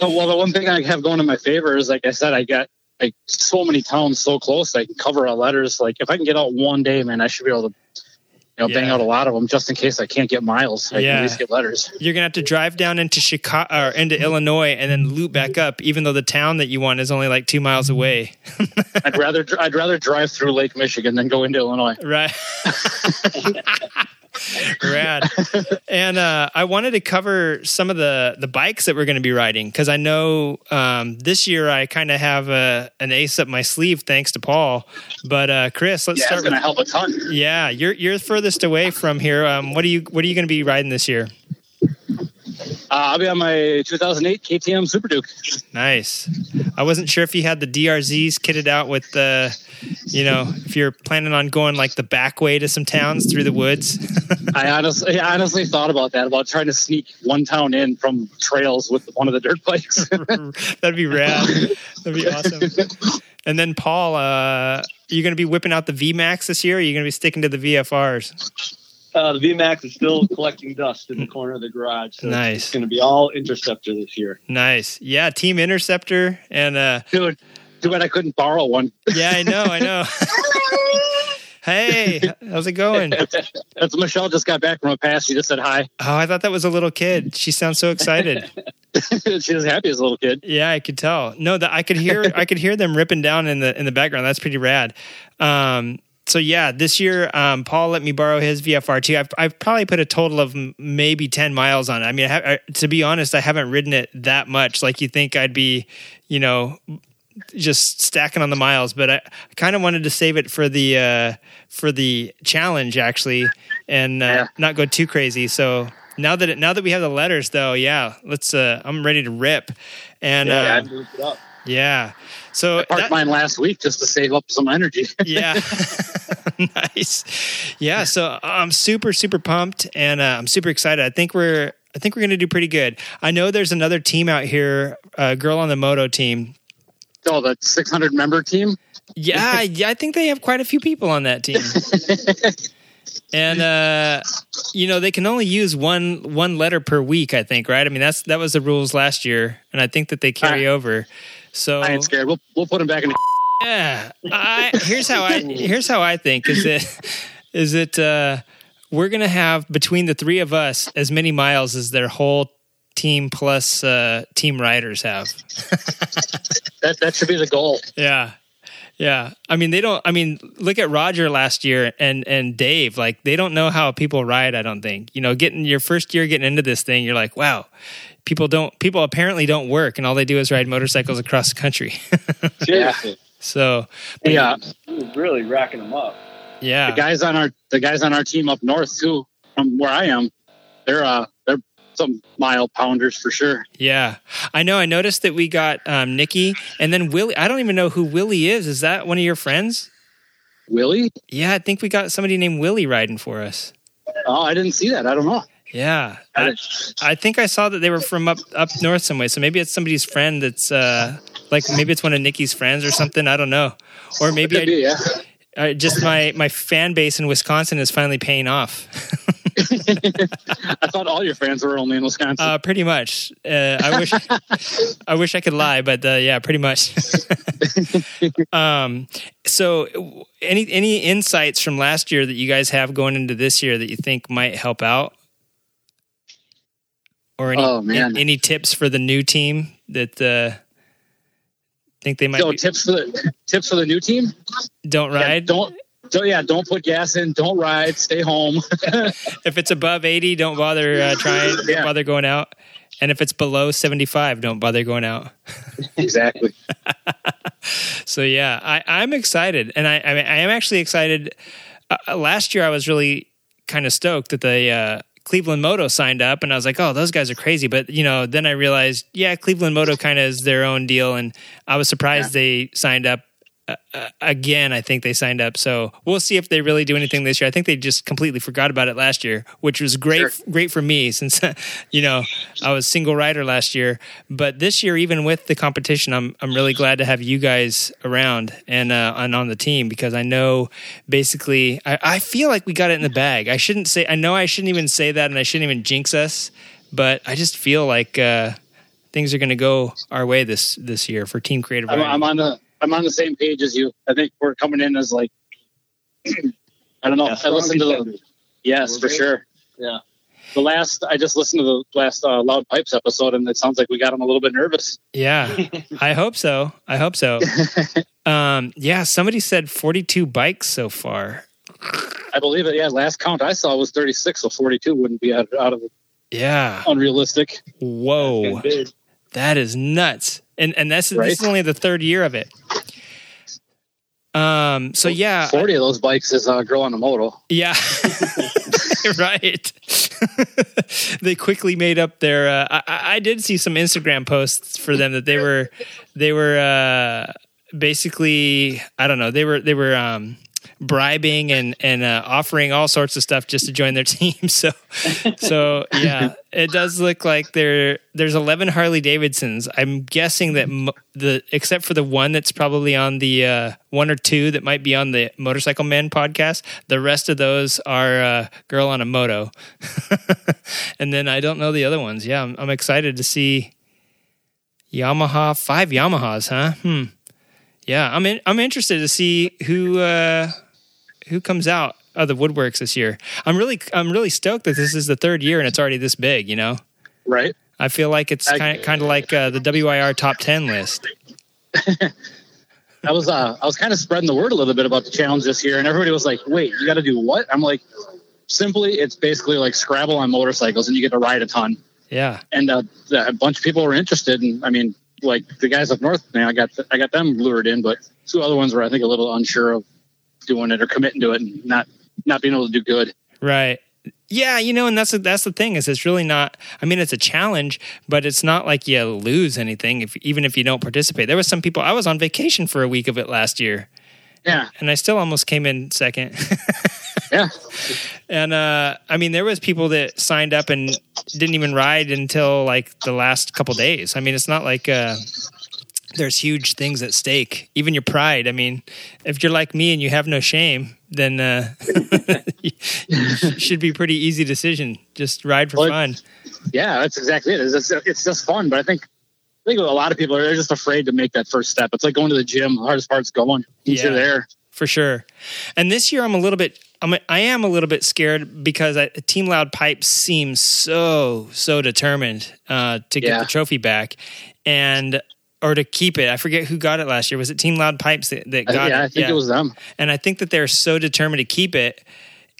Well, the one thing I have going in my favor is, like I said, I got like so many towns so close that I can cover our letters. Like if I can get out one day, man, I should be able to bang out a lot of them just in case I can't get miles. I can at least get letters. You're going to have to drive down into Chicago or into Illinois and then loop back up, even though the town that you want is only like 2 miles away. I'd rather drive through Lake Michigan than go into Illinois. Right. Rad. And I wanted to cover some of the bikes that we're going to be riding, because I know this year I kind of have an ace up my sleeve thanks to Paul. But Chris, let's start. It's going to help a ton. Yeah, you're furthest away from here. What are you going to be riding this year? I'll be on my 2008 KTM Super Duke. Nice. I wasn't sure if you had the DRZs kitted out with the, if you're planning on going like the back way to some towns through the woods. I honestly thought about trying to sneak one town in from trails with one of the dirt bikes. That'd be rad. That'd be awesome. And then Paul, are you going to be whipping out the VMAX this year, or are you going to be sticking to the VFRs? The VMAX is still collecting dust in the corner of the garage. So nice. It's going to be all Interceptor this year. Nice. Yeah, Team Interceptor. And dude, too bad I couldn't borrow one. Yeah, I know. Hey, how's it going? That's Michelle just got back from a pass. She just said hi. Oh, I thought that was a little kid. She sounds so excited. She's as happy as a little kid. Yeah, I could tell. No, I could hear them ripping down in the background. That's pretty rad. So yeah, this year, Paul let me borrow his VFR too. I've probably put a total of maybe 10 miles on it. I mean, to be honest, I haven't ridden it that much. Like you think I'd be, just stacking on the miles, but I kind of wanted to save it for the challenge actually, and not go too crazy. So now that we have the letters though, yeah, let's. I'm ready to rip, and I'd move it up. Yeah. So I parked mine last week just to save up some energy. Yeah. Nice. Yeah. So I'm super, super pumped, and I'm super excited. I think we're going to do pretty good. I know there's another team out here, Girl on the Moto team. Oh, the 600 member team. Yeah. I think they have quite a few people on that team. And, they can only use one letter per week, I think, right? I mean, that was the rules last year, and I think that they carry over. So I ain't scared. We'll put them back in. Yeah. Here's how I think is that we're going to have, between the three of us, as many miles as their whole team plus team riders have. That should be the goal. Yeah. Yeah. I mean, look at Roger last year and Dave, like they don't know how people ride. I don't think, getting your first year, getting into this thing, you're like, wow, people apparently don't work, and all they do is ride motorcycles across the country. Seriously. So he was really racking them up. Yeah. The guys on our team up north too, from where I am, they're some mile pounders for sure. Yeah, I know. I noticed that we got Nicky, and then Willie. I don't even know who Willie is. Is that one of your friends? Willie? Yeah, I think we got somebody named Willie riding for us. Oh, I didn't see that. I don't know. Yeah, I think I saw that they were from up north some way. So maybe it's somebody's friend. That's maybe it's one of Nicky's friends or something. I don't know. Or maybe just my fan base in Wisconsin is finally paying off. I thought all your fans were only in Wisconsin. Pretty much. I wish I could lie, but pretty much. So, any insights from last year that you guys have going into this year that you think might help out, or any tips for the new team that think they might? Tips for the new team. Don't ride. Yeah, don't put gas in. Don't ride. Stay home. If it's above 80, don't bother trying. Don't bother going out. And if it's below 75, don't bother going out. Exactly. So, yeah, I'm excited. And I am actually excited. Last year, I was really kind of stoked that the Cleveland Moto signed up. And I was like, oh, those guys are crazy. But, you know, then I realized, yeah, Cleveland Moto kind of is their own deal. And I was surprised they signed up. Again, I think they signed up. So we'll see if they really do anything this year. I think they just completely forgot about it last year, which was great, great for me since, you know, I was single rider last year. But this year, even with the competition, I'm really glad to have you guys around and on the team, because I know basically, I feel like we got it in the bag. I shouldn't even say that, and I shouldn't even jinx us, but I just feel like things are going to go our way this year for Team Creative Riding. I'm on the same page as you. I think we're coming in as like, I don't know. Yeah, I listened to the, yes, for sure. Yeah. I just listened to the last Loud Pipes episode, and it sounds like we got them a little bit nervous. Yeah. I hope so. Yeah. Somebody said 42 bikes so far. I believe it. Yeah. Last count I saw was 36. So 42 wouldn't be out of the unrealistic. Whoa. That is nuts. And this is only the third year of it. So yeah, 40 of those bikes is a Girl on a Moto. Yeah, right. They quickly made up their. I did see some Instagram posts for them that they were basically, I don't know, they were bribing and offering all sorts of stuff just to join their team. So yeah, it does look like there's 11 Harley Davidsons. I'm guessing that except for the one that's probably on the one or two that might be on the Motorcycle Man podcast, the rest of those are Girl on a Moto. And then I don't know the other ones. Yeah, I'm excited to see Yamaha. 5 Yamahas, huh? Yeah, I'm interested to see who comes out of the woodworks this year. I'm really stoked that this is the third year and it's already this big, you know? Right. I feel like it's kind of like the WIR top 10 list. I was kind of spreading the word a little bit about the challenge this year, and everybody was like, "Wait, you got to do what?" I'm like, "Simply, it's basically like Scrabble on motorcycles, and you get to ride a ton." Yeah. And a bunch of people were interested, and I mean, like the guys up north, man, I got them lured in, but two other ones were I think a little unsure of doing it or committing to it and not being able to do good. Right. Yeah, you know, and that's the thing is it's really not. I mean, it's a challenge, but it's not like you lose anything even if you don't participate. There was some people. I was on vacation for a week of it last year. Yeah, and I still almost came in second. Yeah, and I mean, there was people that signed up and didn't even ride until like the last couple days. I mean, it's not like there's huge things at stake, even your pride. I mean, if you're like me and you have no shame, then it should be a pretty easy decision. Just ride for fun. Yeah, that's exactly it. It's just fun, but I think a lot of people are just afraid to make that first step. It's like going to the gym. The hardest part's going. You're there. For sure. And this year I'm a little bit scared because Team Loud Pipes seems so determined to get the trophy back or to keep it. I forget who got it last year. Was it Team Loud Pipes that got it? Yeah, I think it was them. And I think that they're so determined to keep it.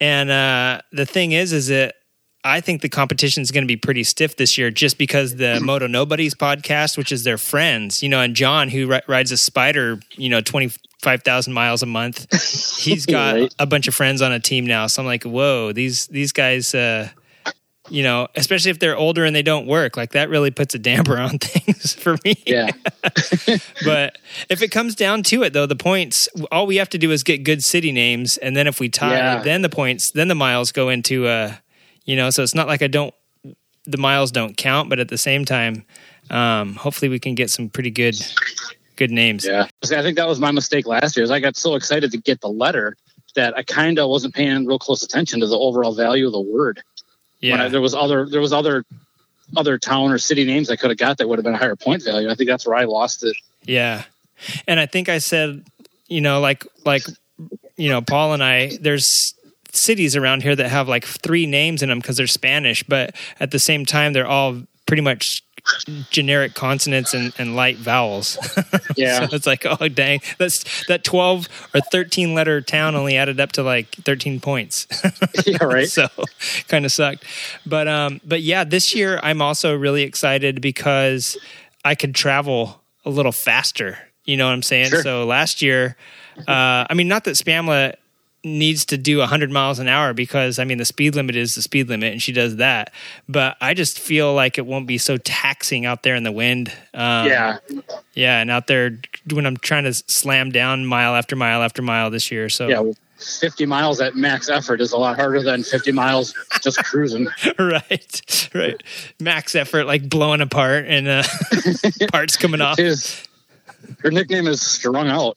And the thing is that I think the competition is going to be pretty stiff this year just because the Moto Nobodies podcast, which is their friends, you know, and John, who rides a Spider, you know, 25,000 miles a month, he's got a bunch of friends on a team now. So I'm like, whoa, these guys, you know, especially if they're older and they don't work, like that really puts a damper on things for me. Yeah. But if it comes down to it, though, the points, all we have to do is get good city names. And then if we tie, then the points, then the miles go into you know, so it's not like the miles don't count, but at the same time, hopefully we can get some pretty good names. Yeah. I think that was my mistake last year is I got so excited to get the letter that I kind of wasn't paying real close attention to the overall value of the word. Yeah. When there was other town or city names I could have got that would have been a higher point value. I think that's where I lost it. Yeah. And I think I said, you know, like, you know, Paul and I, there's cities around here that have like 3 names in them because they're Spanish, but at the same time they're all pretty much generic consonants and light vowels. Yeah. So it's like, oh, dang. That 12 or 13 letter town only added up to like 13 points. Yeah, right. So kind of sucked. But yeah, this year I'm also really excited because I could travel a little faster. You know what I'm saying? Sure. So last year, I mean, not that Spamla needs to do 100 miles an hour because, I mean, the speed limit is the speed limit and she does that. But I just feel like it won't be so taxing out there in the wind. Yeah. Yeah. And out there when I'm trying to slam down mile after mile after mile this year. So yeah, well, 50 miles at max effort is a lot harder than 50 miles just cruising. Right. Right. Max effort, like blowing apart and parts coming off. Her nickname is Strung Out.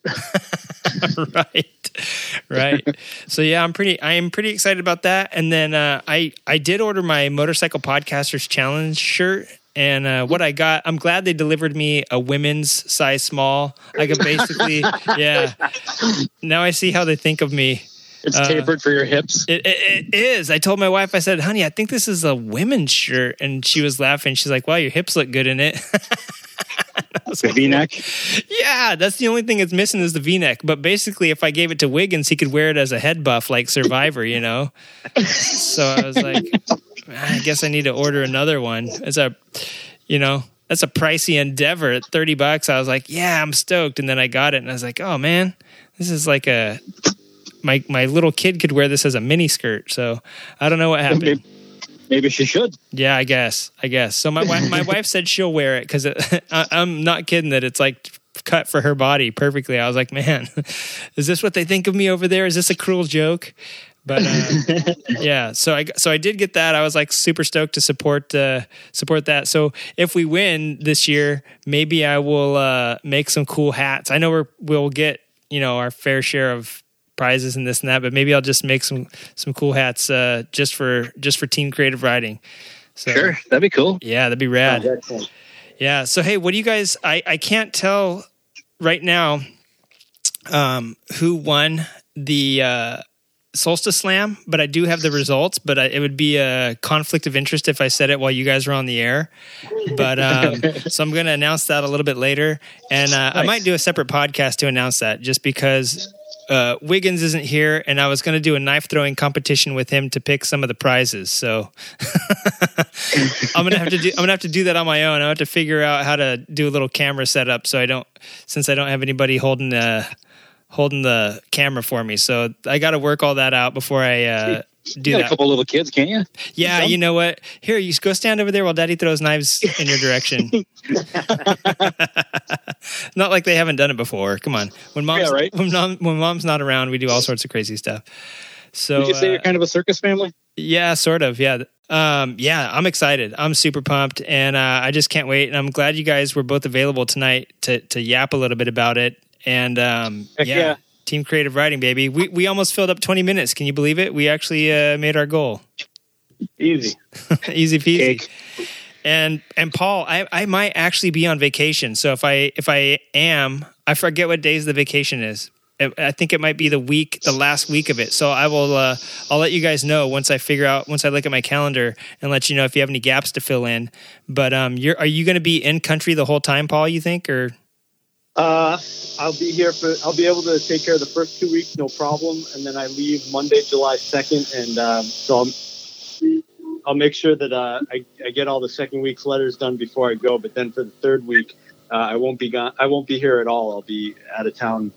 Right. So yeah, I am pretty excited about that. And then I did order my Motorcycle Podcasters Challenge shirt. And what I got, I'm glad they delivered me a women's size small. I could basically, yeah. Now I see how they think of me. It's tapered for your hips. It is. I told my wife, I said, honey, I think this is a women's shirt. And she was laughing. She's like, wow, your hips look good in it. The V-neck? Yeah, that's the only thing it's missing is the V-neck. But basically, if I gave it to Wiggins, he could wear it as a head buff like Survivor, you know? So I was like, I guess I need to order another one. That's a pricey endeavor at $30. I was like, yeah, I'm stoked. And then I got it, and I was like, oh, man, this is like a... My little kid could wear this as a mini skirt. So I don't know what happened. Maybe she should. Yeah, I guess. So my wife said she'll wear it because I'm not kidding that it's like cut for her body perfectly. I was like, man, is this what they think of me over there? Is this a cruel joke? But yeah, so I did get that. I was like super stoked to support that. So if we win this year, maybe I will make some cool hats. I know we'll get our fair share of prizes and this and that, but maybe I'll just make some cool hats just for Team Creative Riding. So, sure, that'd be cool. Yeah, that'd be rad. Oh, that's cool. Yeah. So hey, what do you guys? I can't tell right now who won the Solstice Slam, but I do have the results. But it would be a conflict of interest if I said it while you guys were on the air. But so I'm going to announce that a little bit later, and nice. I might do a separate podcast to announce that, just because. Wiggins isn't here, and I was going to do a knife throwing competition with him to pick some of the prizes. So I'm gonna have to do that on my own. I have to figure out how to do a little camera setup, so since I don't have anybody holding the camera for me. So I got to work all that out before I do that. You got a couple little kids, can't you? Yeah, you know what? Here, you go stand over there while Daddy throws knives in your direction. Not like they haven't done it before. Come on. When Mom's not around, we do all sorts of crazy stuff. So would you say you're kind of a circus family? Yeah, sort of. Yeah. Yeah, I'm excited. I'm super pumped, and I just can't wait. And I'm glad you guys were both available tonight to yap a little bit about it. And yeah. Team Creative Riding, baby. We almost filled up 20 minutes. Can you believe it? We actually made our goal. Easy peasy. Cake. And Paul, I might actually be on vacation. So if I am, I forget what days the vacation is. I think it might be the last week of it. So I will. I'll let you guys know once I look at my calendar and let you know if you have any gaps to fill in. But are you going to be in country the whole time, Paul? You think or? I'll be able to take care of the first 2 weeks, no problem. And then I leave Monday, July 2nd. And, so I'll make sure that, I get all the second week's letters done before I go. But then for the third week, I won't be gone. I won't be here at all. I'll be out of town,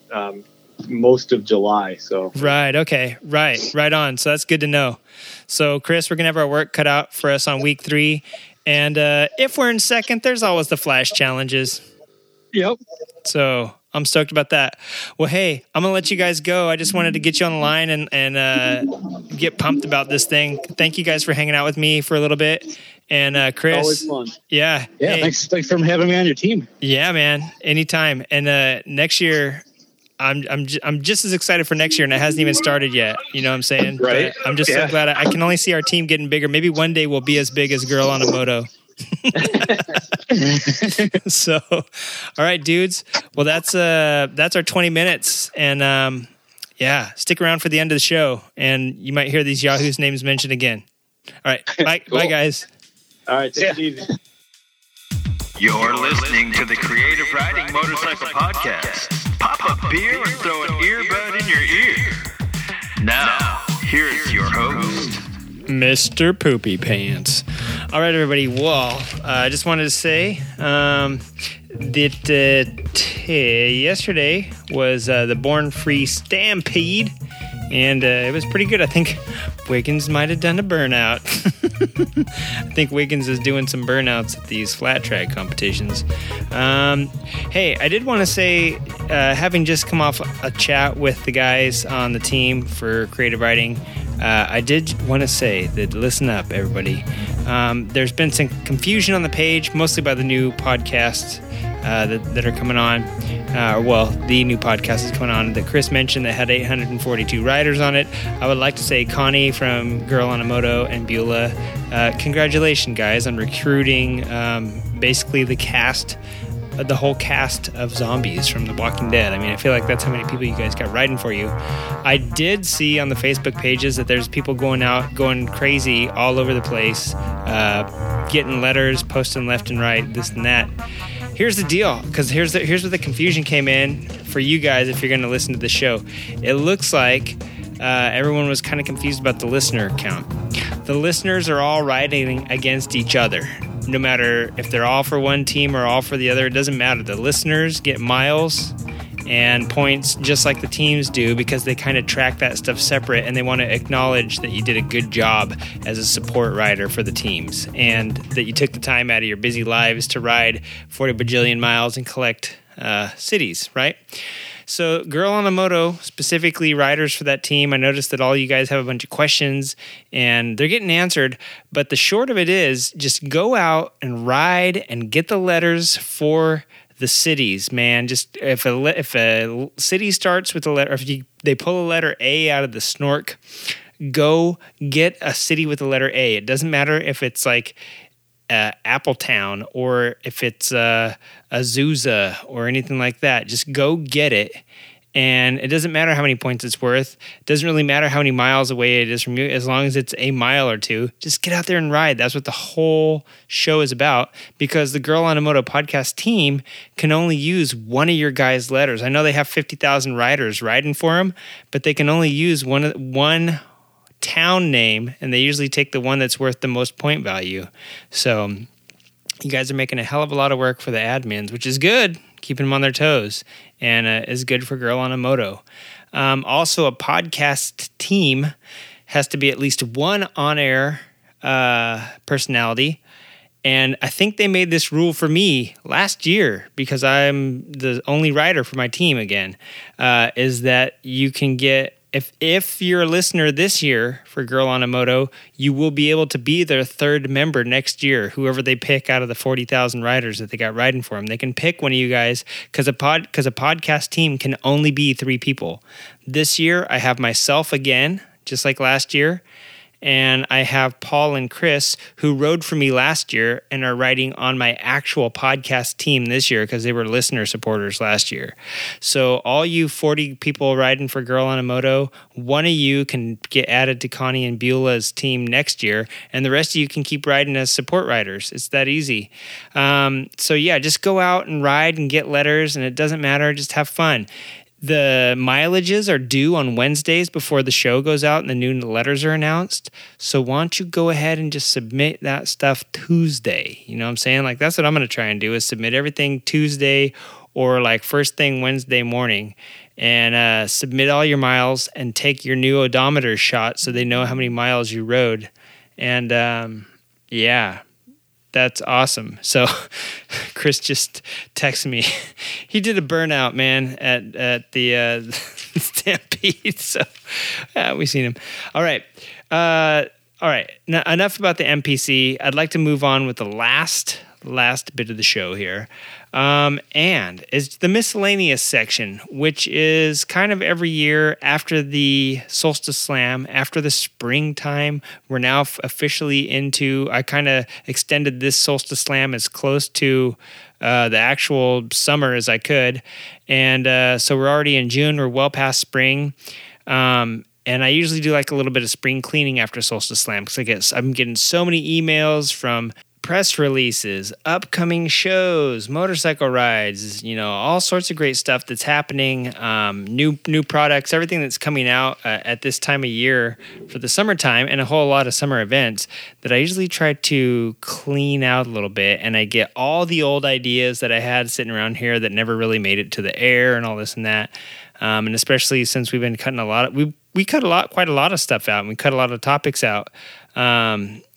most of July. So, right. Okay. Right on. So that's good to know. So Chris, we're going to have our work cut out for us on week 3. And, if we're in second, there's always the flash challenges. Yep. So I'm stoked about that. Well, hey, I'm going to let you guys go. I just wanted to get you on the line and get pumped about this thing. Thank you guys for hanging out with me for a little bit. And Chris. Always fun. Yeah. Yeah. Hey. Thanks for having me on your team. Yeah, man. Anytime. And next year, I'm just as excited for next year, and it hasn't even started yet. You know what I'm saying? Right. But I'm just so glad. I can only see our team getting bigger. Maybe one day we'll be as big as Girl on a Moto. So, all right, dudes. Well, that's our 20 minutes, and yeah, stick around for the end of the show, and you might hear these Yahoo's names mentioned again. All right, bye, cool. Bye guys. All right, take it easy. You're listening to the Creative Riding Motorcycle Podcast. Pop a beer and throw an earbud in your ear. Now, here's your host, Mr. Poopy Pants. All right, everybody. Well, I just wanted to say yesterday was the Born Free Stampede, and it was pretty good. I think Wiggins might have done a burnout. I think Wiggins is doing some burnouts at these flat track competitions. Hey, I did want to say, having just come off a chat with the guys on the team for creative writing, I did want to say that listen up, everybody. There's been some confusion on the page, mostly by the new podcasts that are coming on. The new podcast is coming on that Chris mentioned that had 842 riders on it. I would like to say Connie from Girl on a Moto and Beulah, congratulations, guys, on recruiting basically the cast, the whole cast of zombies from The Walking Dead. I mean, I feel like that's how many people you guys got riding for you. I did see on the Facebook pages that there's people going crazy all over the place, getting letters, posting left and right, this and that. Here's the deal, because here's where the confusion came in for you guys if you're going to listen to the show. It looks like everyone was kind of confused about the listener count. The listeners are all riding against each other. No matter if they're all for one team or all for the other, it doesn't matter. The listeners get miles and points just like the teams do, because they kind of track that stuff separate, and they want to acknowledge that you did a good job as a support rider for the teams, and that you took the time out of your busy lives to ride 40 bajillion miles and collect cities, right? So Girl on a Moto, specifically riders for that team, I noticed that all you guys have a bunch of questions, and they're getting answered. But the short of it is, just go out and ride and get the letters for the cities, man. Just if a city starts with a letter, if they pull a letter A out of the snork, go get a city with the letter A. It doesn't matter if it's like Appletown, or if it's Azusa or anything like that. Just go get it, and it doesn't matter how many points it's worth. It doesn't really matter how many miles away it is from you, as long as it's a mile or two. Just get out there and ride. That's what the whole show is about, because the Girl on a Moto podcast team can only use one of your guys' letters. I know they have 50,000 riders riding for them, but they can only use one town name, and they usually take the one that's worth the most point value. So you guys are making a hell of a lot of work for the admins, which is good, keeping them on their toes, and is good for Girl on a Moto. Also, a podcast team has to be at least one on-air personality. And I think they made this rule for me last year, because I'm the only rider for my team again, is that you can get, If you're a listener this year for Girl on a Moto, you will be able to be their third member next year, whoever they pick out of the 40,000 riders that they got riding for them. They can pick one of you guys, because a podcast team can only be three people. This year, I have myself again, just like last year, and I have Paul and Chris, who rode for me last year and are riding on my actual podcast team this year, because they were listener supporters last year. So all you 40 people riding for Girl on a Moto, one of you can get added to Connie and Beulah's team next year, and the rest of you can keep riding as support riders. It's that easy. So yeah, just go out and ride and get letters, and it doesn't matter. Just have fun. The mileages are due on Wednesdays before the show goes out and the new letters are announced. So why don't you go ahead and just submit that stuff Tuesday? You know what I'm saying? Like, that's what I'm going to try and do, is submit everything Tuesday or like first thing Wednesday morning, and submit all your miles and take your new odometer shot so they know how many miles you rode. And yeah. That's awesome. So Chris just texted me. He did a burnout, man, at the Stampede. So we seen him. All right. Now, enough about the MPC. I'd like to move on with the last bit of the show here. And it's the miscellaneous section, which is kind of every year after the Solstice Slam, after the springtime. We're now officially into, I kind of extended this Solstice Slam as close to the actual summer as I could. And so we're already in June. We're well past spring. And I usually do like a little bit of spring cleaning after Solstice Slam, because I'm getting so many emails from press releases, upcoming shows, motorcycle rides, you know, all sorts of great stuff that's happening, new products, everything that's coming out at this time of year for the summertime, and a whole lot of summer events that I usually try to clean out a little bit, and I get all the old ideas that I had sitting around here that never really made it to the air and all this and that, and especially since we've been cutting a lot of, we cut quite a lot of stuff out, and we cut a lot of topics out.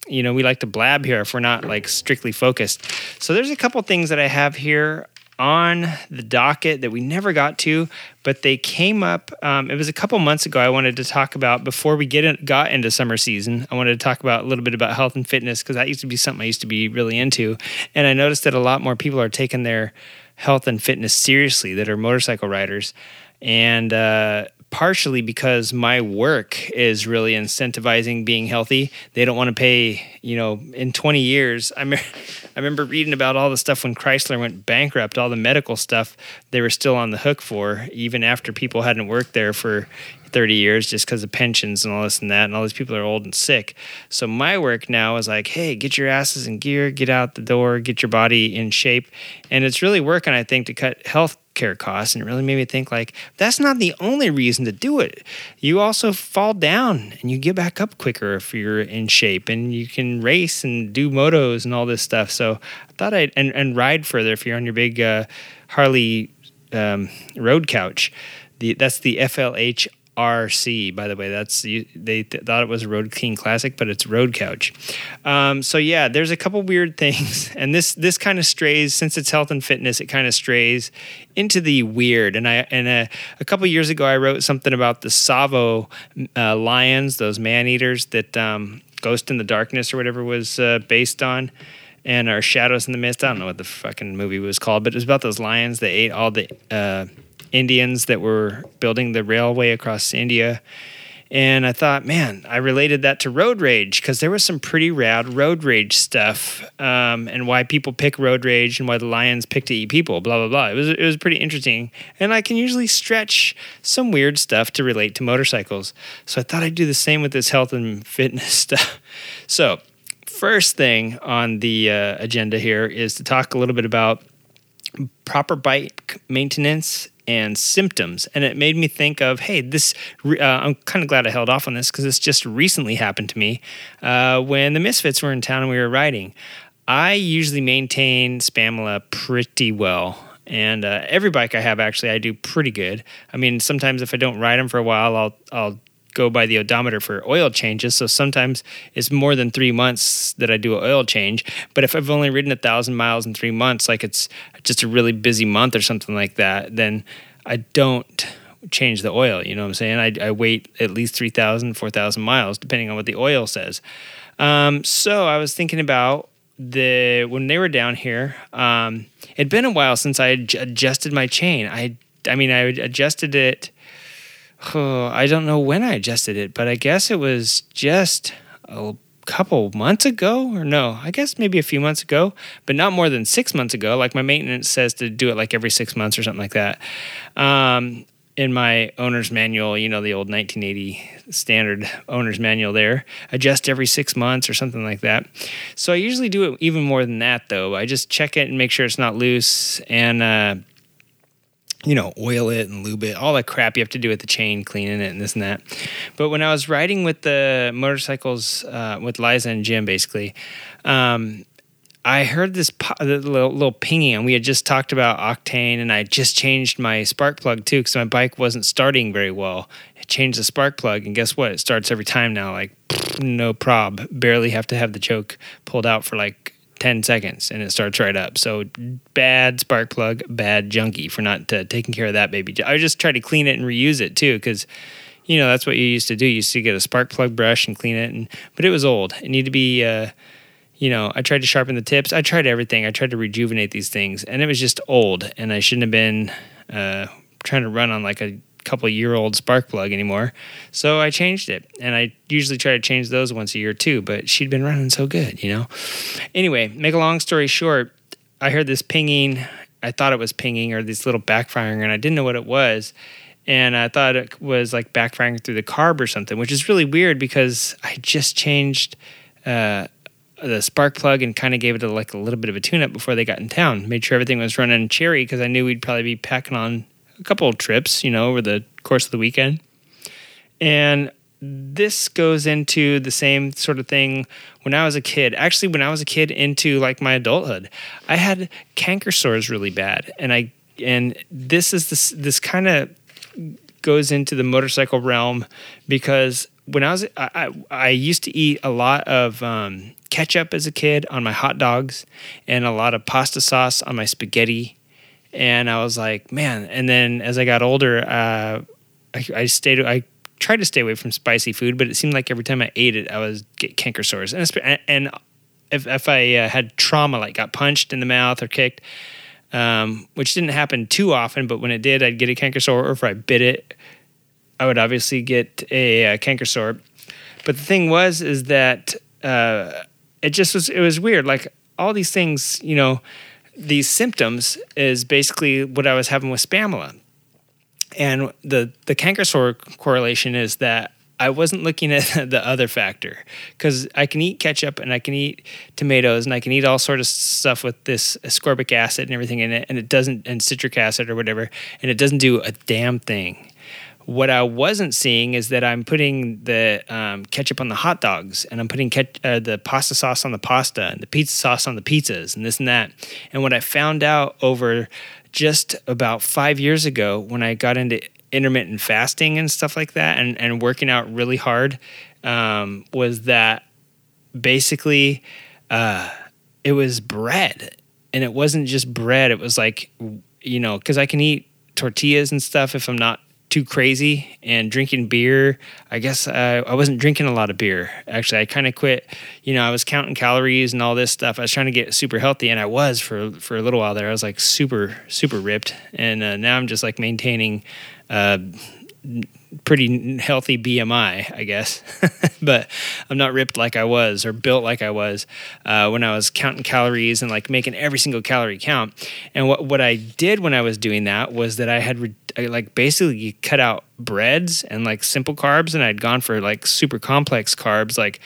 You know, we like to blab here if we're not like strictly focused. So there's a couple things that I have here on the docket that we never got to, but they came up. It was a couple months ago. I wanted to talk about before we got into summer season. I wanted to talk about a little bit about health and fitness, because that used to be something I used to be really into. And I noticed that a lot more people are taking their health and fitness seriously that are motorcycle riders. And, partially because my work is really incentivizing being healthy. They don't want to pay, you know, in 20 years. I remember reading about all the stuff when Chrysler went bankrupt, all the medical stuff they were still on the hook for, even after people hadn't worked there for 30 years just because of pensions and all this and that. And all these people are old and sick. So my work now is like, hey, get your asses in gear, get out the door, get your body in shape. And it's really working, I think, to cut health care costs, and it really made me think like that's not the only reason to do it. You also fall down and you get back up quicker if you're in shape, and you can race and do motos and all this stuff. So I thought I'd and ride further if you're on your big Harley road couch. That's the FLHRC, by the way. They thought it was Road King Classic, but it's Road Couch. So yeah, there's a couple weird things, and this kind of strays, since it's health and fitness, it kind of strays into the weird. And a couple years ago, I wrote something about the Savo lions, those man eaters that Ghost in the Darkness or whatever was based on, and our Shadows in the Mist. I don't know what the fucking movie was called, but it was about those lions that ate all the Indians that were building the railway across India. And I thought, man, I related that to road rage, because there was some pretty rad road rage stuff, and why people pick road rage and why the lions pick to eat people, blah, blah, blah. It was pretty interesting. And I can usually stretch some weird stuff to relate to motorcycles. So I thought I'd do the same with this health and fitness stuff. So first thing on the agenda here is to talk a little bit about proper bike maintenance and symptoms. And it made me think of, hey, I'm kind of glad I held off on this, because this just recently happened to me when the Misfits were in town and we were riding. I usually maintain Spamula pretty well. And every bike I have, actually, I do pretty good. I mean, sometimes if I don't ride them for a while, I'll go by the odometer for oil changes. So sometimes it's more than 3 months that I do an oil change. But if I've only ridden 1,000 miles in 3 months, like it's just a really busy month or something like that, then I don't change the oil. You know what I'm saying? I wait at least 3,000, 4,000 miles, depending on what the oil says. So I was thinking about when they were down here, it'd been a while since I had adjusted my chain. I adjusted it. Oh, I don't know when I adjusted it, but I guess it was just a couple months ago, or no, I guess maybe a few months ago, but not more than 6 months ago. Like my maintenance says to do it like every 6 months or something like that. In my owner's manual, you know, the old 1980 standard owner's manual there, adjust every 6 months or something like that. So I usually do it even more than that, though. I just check it and make sure it's not loose, and you know, oil it and lube it, all that crap you have to do with the chain, cleaning it and this and that. But when I was riding with the motorcycles, with Liza and Jim, basically, I heard this little pinging, and we had just talked about octane, and I just changed my spark plug too, because my bike wasn't starting very well. I changed the spark plug, and guess what? It starts every time now, like no prob. Barely have to have the choke pulled out for like 10 seconds and it starts right up. So bad spark plug, bad junkie for not taking care of that baby. I just try to clean it and reuse it too, because, you know, that's what you used to do. You used to get a spark plug brush and clean it, but it was old. It needed to be, you know, I tried to sharpen the tips. I tried everything. I tried to rejuvenate these things, and it was just old, and I shouldn't have been trying to run on like a couple year old spark plug anymore. So I changed it, and I usually try to change those once a year too, but she'd been running so good, you know. Anyway, make a long story short, I heard this pinging. I thought it was pinging or this little backfiring, and I didn't know what it was. And I thought it was like backfiring through the carb or something, which is really weird because I just changed the spark plug and kind of gave it a, like a little bit of a tune-up before they got in town. Made sure everything was running cherry because I knew we'd probably be packing on a couple of trips, you know, over the course of the weekend. And this goes into the same sort of thing when I was a kid. Actually, when I was a kid into like my adulthood, I had canker sores really bad. And this is this kind of goes into the motorcycle realm because when I was I used to eat a lot of ketchup as a kid on my hot dogs and a lot of pasta sauce on my spaghetti. And I was like, man. And then as I got older, I tried to stay away from spicy food, but it seemed like every time I ate it, I was get canker sores. And if I had trauma, like got punched in the mouth or kicked, which didn't happen too often, but when it did, I'd get a canker sore. Or if I bit it, I would obviously get a canker sore. But the thing was, is that it was weird. Like all these things, you know, these symptoms is basically what I was having with Spamula. And the canker sore correlation is that I wasn't looking at the other factor because I can eat ketchup and I can eat tomatoes and I can eat all sort of stuff with this ascorbic acid and everything in it, and citric acid or whatever, and it doesn't do a damn thing. What I wasn't seeing is that I'm putting the ketchup on the hot dogs, and I'm putting the pasta sauce on the pasta and the pizza sauce on the pizzas and this and that. And what I found out over just about 5 years ago when I got into intermittent fasting and stuff like that and working out really hard was that basically it was bread. And it wasn't just bread. It was like, you know, because I can eat tortillas and stuff if I'm not too crazy, and drinking beer. I guess I wasn't drinking a lot of beer. Actually, I kind of quit. You know, I was counting calories and all this stuff. I was trying to get super healthy, and I was for a little while there. I was like super, super ripped, and now I'm just like maintaining pretty healthy BMI, I guess. But I'm not ripped like I was or built like I was when I was counting calories and like making every single calorie count. And what I did when I was doing that was that I had like basically cut out breads and like simple carbs, and I'd gone for like super complex carbs, like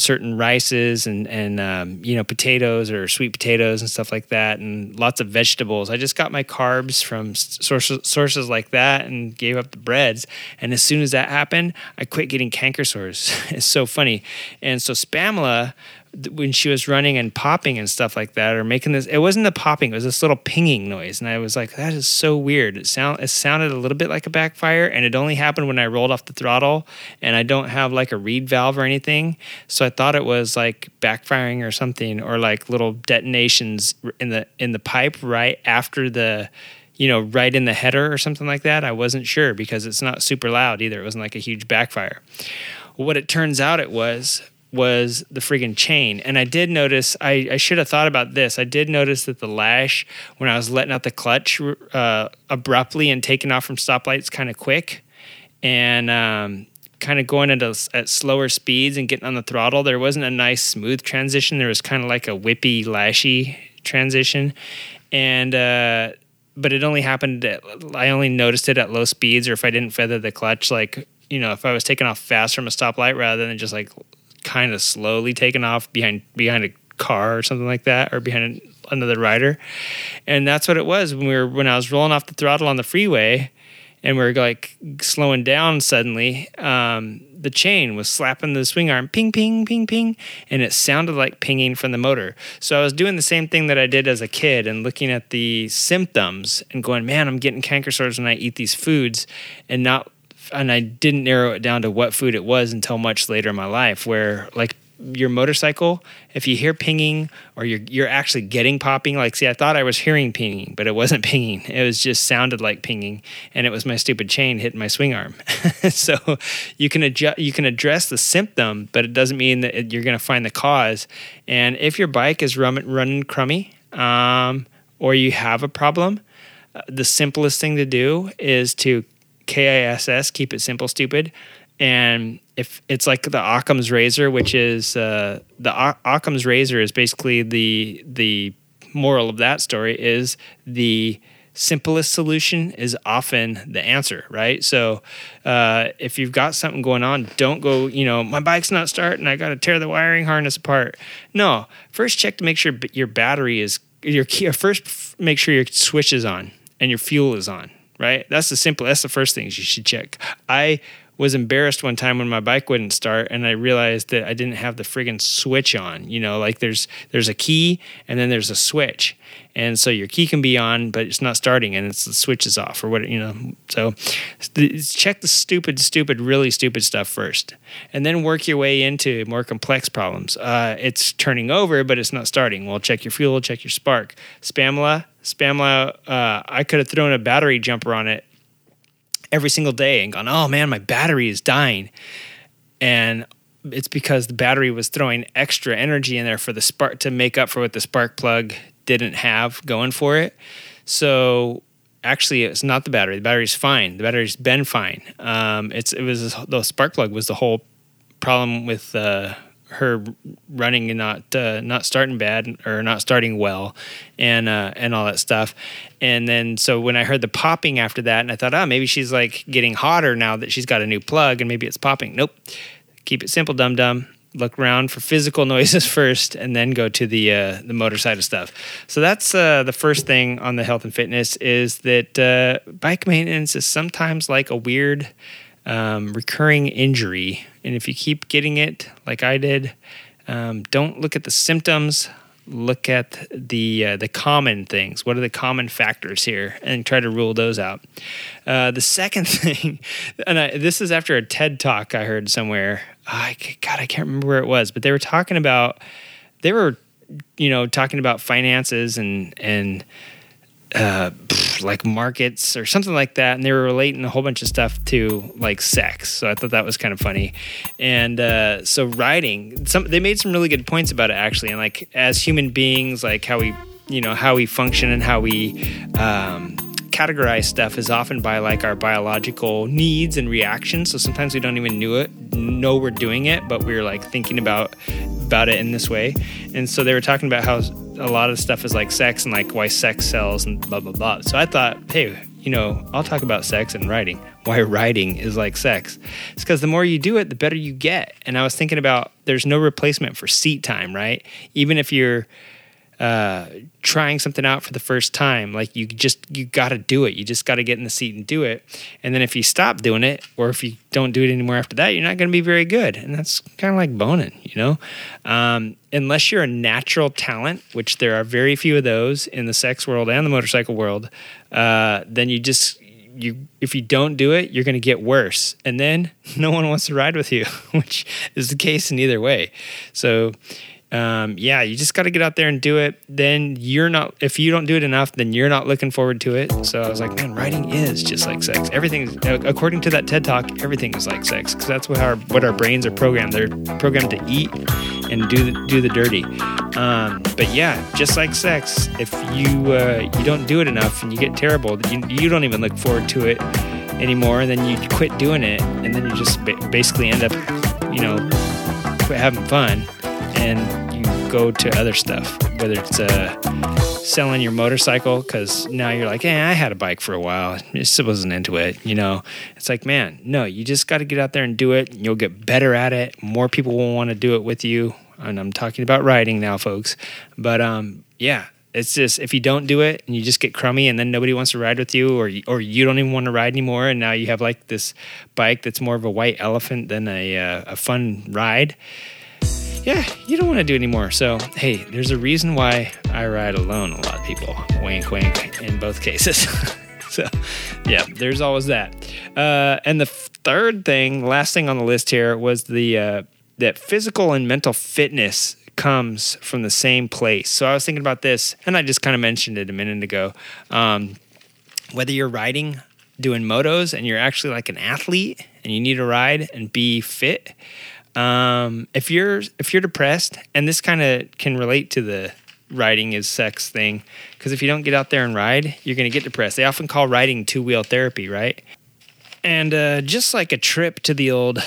certain rices and you know, potatoes or sweet potatoes and stuff like that, and lots of vegetables. I just got my carbs from sources like that and gave up the breads. And as soon as that happened, I quit getting canker sores. It's so funny. And so Spamula, when she was running and popping and stuff like that, or making this, it wasn't the popping, it was this little pinging noise. And I was like, that is so weird. It sounded a little bit like a backfire, and it only happened when I rolled off the throttle, and I don't have like a reed valve or anything. So I thought it was like backfiring or something, or like little detonations in the pipe right after the, you know, right in the header or something like that. I wasn't sure because it's not super loud either. It wasn't like a huge backfire. What it turns out it was the friggin' chain. And I did notice, I should have thought about this. I did notice that the lash, when I was letting out the clutch abruptly and taking off from stoplights kind of quick and kind of going at slower speeds and getting on the throttle, there wasn't a nice smooth transition. There was kind of like a whippy, lashy transition. And but it only happened, I only noticed it at low speeds, or if I didn't feather the clutch, like, you know, if I was taking off fast from a stoplight rather than just like kind of slowly taking off behind a car or something like that, or behind another rider. And that's what it was when I was rolling off the throttle on the freeway and we were like slowing down suddenly. The chain was slapping the swing arm, ping, ping, ping, ping, and it sounded like pinging from the motor. So I was doing the same thing that I did as a kid and looking at the symptoms and going, man, I'm getting canker sores when I eat these foods, and I didn't narrow it down to what food it was until much later in my life, where like your motorcycle, if you hear pinging or you're actually getting popping, like, see, I thought I was hearing pinging, but it wasn't pinging. It was just sounded like pinging, and it was my stupid chain hitting my swing arm. So you can address the symptom, but it doesn't mean that you're going to find the cause. And if your bike is running crummy, or you have a problem, the simplest thing to do is to KISS, keep it simple, stupid. And if it's like the Occam's razor, which is Occam's razor is basically the moral of that story is the simplest solution is often the answer, right? So if you've got something going on, don't go, you know, my bike's not starting, I got to tear the wiring harness apart. No, first check to make sure your battery is, your key, first make sure your switch is on and your fuel is on, right? That's the first things you should check. I was embarrassed one time when my bike wouldn't start and I realized that I didn't have the friggin' switch on. You know, like there's a key and then there's a switch. And so your key can be on, but it's not starting and it's the switch is off or what, you know. So check the really stupid stuff first and then work your way into more complex problems. It's turning over, but it's not starting. Well, check your fuel, check your spark. Spamla, I could have thrown a battery jumper on it every single day and gone, oh man, my battery is dying. And it's because the battery was throwing extra energy in there for the spark to make up for what the spark plug didn't have going for it. So actually it's not the battery. The battery's fine. The battery's been fine. It was the spark plug was the whole problem with her running and not starting bad or not starting well and all that stuff. And then, so when I heard the popping after that and I thought, maybe she's like getting hotter now that she's got a new plug and maybe it's popping. Nope. Keep it simple, dum-dum. Look around for physical noises first and then go to the motor side of stuff. So that's the first thing on the health and fitness is that bike maintenance is sometimes like a weird recurring injury, and if you keep getting it like I did, don't look at the symptoms, look at the common things. What are the common factors here, and try to rule those out. The second thing, and this is after a TED Talk I heard somewhere. I can't remember where it was, but they were talking about finances and like markets or something like that, and they were relating a whole bunch of stuff to like sex. So I thought that was kind of funny. And so riding, they made some really good points about it actually, and like as human beings, like how we function and how we categorize stuff is often by like our biological needs and reactions. So sometimes we don't even know we're doing it, but we're like thinking about it in this way. And so they were talking about how a lot of stuff is like sex and like why sex sells and blah, blah, blah. So I thought, hey, you know, I'll talk about sex and riding, why riding is like sex. It's because the more you do it, the better you get. And I was thinking about there's no replacement for seat time, right? Even if you're trying something out for the first time, like you got to do it. You just got to get in the seat and do it. And then if you stop doing it or if you don't do it anymore after that, you're not going to be very good. And that's kind of like boning, you know? Unless you're a natural talent, which there are very few of those in the sex world and the motorcycle world, then if you don't do it, you're going to get worse. And then no one wants to ride with you, which is the case in either way. So you just got to get out there and do it. Then if you don't do it enough, then you're not looking forward to it. So I was like, man, riding is just like sex. Everything, according to that TED Talk, everything is like sex. Cause that's what our brains are programmed. They're programmed to eat and do the dirty. But yeah, just like sex, if you don't do it enough and you get terrible, you don't even look forward to it anymore. And then you quit doing it. And then you just basically end up, you know, quit having fun. And you go to other stuff, whether it's selling your motorcycle, because now you're like, I had a bike for a while. I just wasn't into it, you know. It's like, man, no, you just got to get out there and do it. And you'll get better at it. More people will want to do it with you. And I'm talking about riding now, folks. But, it's just if you don't do it and you just get crummy and then nobody wants to ride with you or you don't even want to ride anymore, and now you have like this bike that's more of a white elephant than a fun ride. Yeah, you don't want to do anymore. So, hey, there's a reason why I ride alone a lot, people. Wink, wink, in both cases. So, yeah, there's always that. And the third thing, last thing on the list here, was that physical and mental fitness comes from the same place. So I was thinking about this, and I just kind of mentioned it a minute ago. Whether you're riding, doing motos, and you're actually like an athlete, and you need to ride and be fit, if you're depressed, and this kind of can relate to the riding is sex thing, because if you don't get out there and ride, you're going to get depressed. They often call riding two-wheel therapy, right? And just like a trip to the old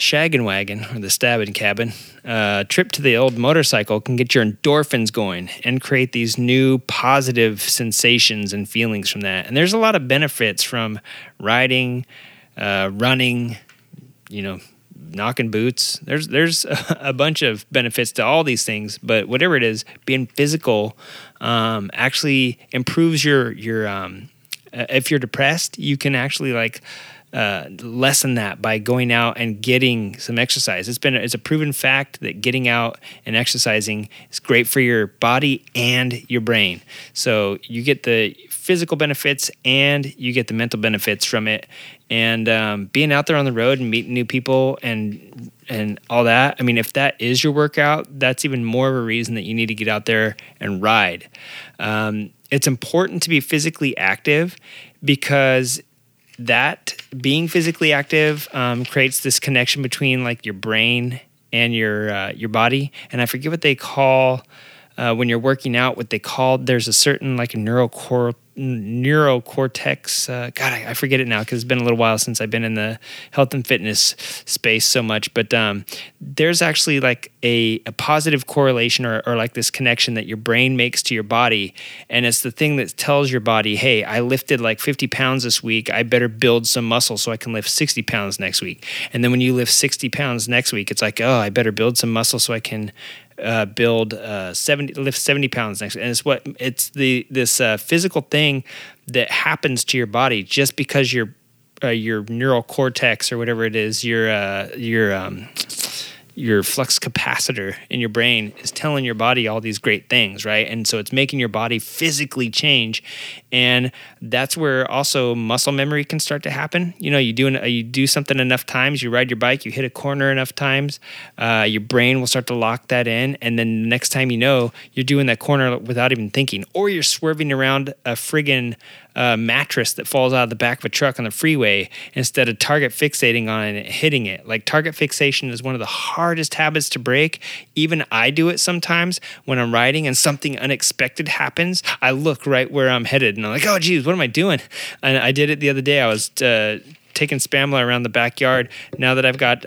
shaggin' wagon or the stabbin' cabin, a trip to the old motorcycle can get your endorphins going and create these new positive sensations and feelings from that. And there's a lot of benefits from riding, running, you know, knocking boots. There's a bunch of benefits to all these things, but whatever it is, being physical actually improves your if you're depressed, you can actually lessen that by going out and getting some exercise. It's a proven fact that getting out and exercising is great for your body and your brain. So you get the physical benefits and you get the mental benefits from it. And being out there on the road and meeting new people and all that. I mean, if that is your workout, that's even more of a reason that you need to get out there and ride. It's important to be physically active because that being physically active creates this connection between like your brain and your body. And I forget what they call when you're working out. What they call, there's a certain like neurocortex. God, I forget it now because it's been a little while since I've been in the health and fitness space so much. But there's actually like a positive correlation or like this connection that your brain makes to your body. And it's the thing that tells your body, hey, I lifted like 50 pounds this week. I better build some muscle so I can lift 60 pounds next week. And then when you lift 60 pounds next week, it's like, oh, I better build some muscle so I can lift 70 pounds next week. And it's this physical thing that happens to your body just because your neural cortex or whatever it is, your flux capacitor in your brain is telling your body all these great things, right? And so it's making your body physically change, and that's where also muscle memory can start to happen. You know, you do something enough times, you ride your bike, you hit a corner enough times, your brain will start to lock that in, and then the next time you know, you're doing that corner without even thinking, or you're swerving around a friggin' mattress that falls out of the back of a truck on the freeway instead of target fixating on it and hitting it. Like target fixation is one of the hardest habits to break. Even I do it sometimes when I'm riding and something unexpected happens. I look right where I'm headed and I'm like, oh geez, what am I doing? And I did it the other day. I was taking Spamla around the backyard. Now that I've got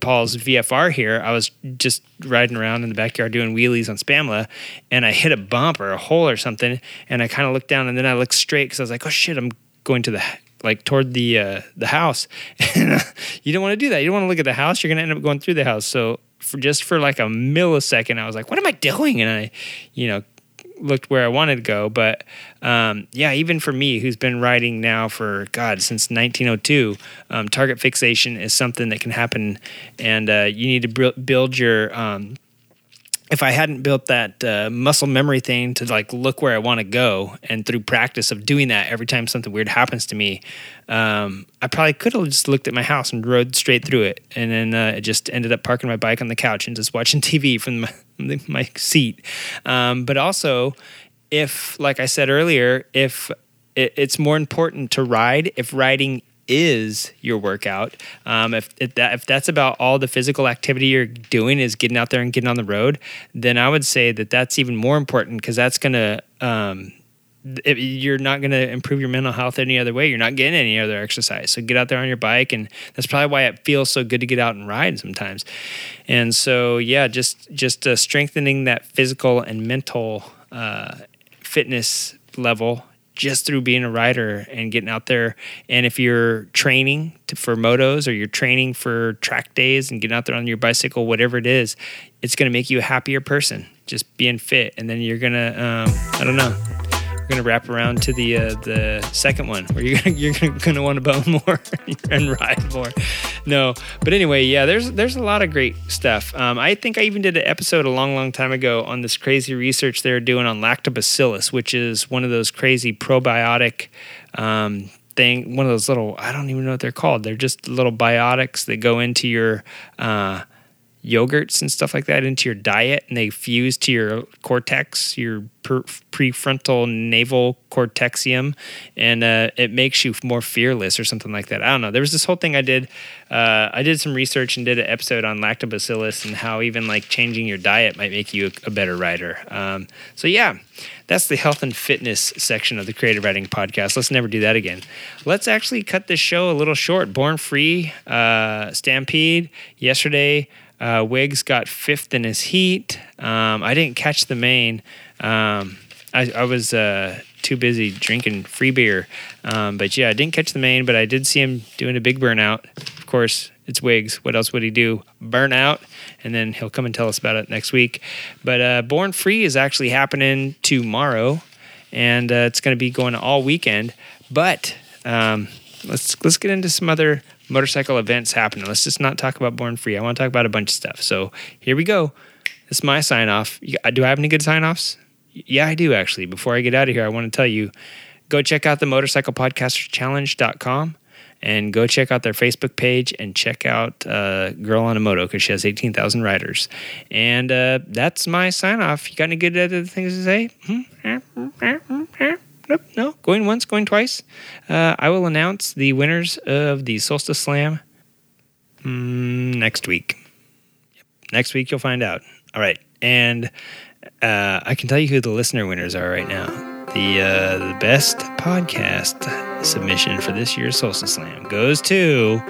Paul's VFR here, I was just riding around in the backyard doing wheelies on Spamla, and I hit a bump or a hole or something, and I kind of looked down, and then I looked straight because I was like, oh shit, I'm going to toward the house. And you don't want to do that. You don't want to look at the house. You're going to end up going through the house. So for like a millisecond, I was like, what am I doing? And I, looked where I wanted to go. But even for me, who's been riding now for since 1902, target fixation is something that can happen, and you need to build your. If I hadn't built that muscle memory thing to like look where I want to go, and through practice of doing that every time something weird happens to me, I probably could have just looked at my house and rode straight through it, and then I just ended up parking my bike on the couch and just watching TV from my seat. But also, if like I said earlier, if it's more important to ride, if riding is your workout, if that's about all the physical activity you're doing is getting out there and getting on the road, then I would say that that's even more important, because that's going to you're not going to improve your mental health any other way. You're not getting any other exercise. So get out there on your bike, and that's probably why it feels so good to get out and ride sometimes. And so just strengthening that physical and mental fitness level just through being a rider and getting out there. And if you're training for motos, or you're training for track days and getting out there on your bicycle, whatever it is, it's going to make you a happier person, just being fit. And then you're going to, we're going to wrap around to the second one where you're going to want to bone more and ride more. No, but anyway, yeah, there's a lot of great stuff. I think I even did an episode a long time ago on this crazy research they're doing on lactobacillus, which is one of those crazy probiotic thing, one of those little, I don't even know what they're called. They're just little biotics that go into your yogurts and stuff like that into your diet, and they fuse to your cortex, your prefrontal navel cortexium, and it makes you more fearless or something like that. I don't know. There was this whole thing I did. I did some research and did an episode on lactobacillus and how even like changing your diet might make you a better rider. So yeah, that's the health and fitness section of the Creative Writing Podcast. Let's never do that again. Let's actually cut this show a little short. Born Free, Stampede, yesterday. Wiggs got fifth in his heat. I didn't catch the main. I was too busy drinking free beer. But yeah, I didn't catch the main, but I did see him doing a big burnout. Of course, it's Wiggs. What else would he do? Burnout. And then he'll come and tell us about it next week. But Born Free is actually happening tomorrow, and it's going to be going all weekend. But let's get into some other motorcycle events happening. Let's just not talk about Born Free. I want to talk about a bunch of stuff. So here we go. This is my sign-off. Do I have any good sign-offs? Yeah, I do, actually. Before I get out of here, I want to tell you, go check out the motorcyclepodcasterschallenge.com and go check out their Facebook page and check out Girl on a Moto, because she has 18,000 riders. And that's my sign-off. You got any good other things to say? Nope, no. Going once, going twice. I will announce the winners of the Solstice Slam next week. Yep. Next week you'll find out. All right. And I can tell you who the listener winners are right now. The best podcast submission for this year's Solstice Slam goes to...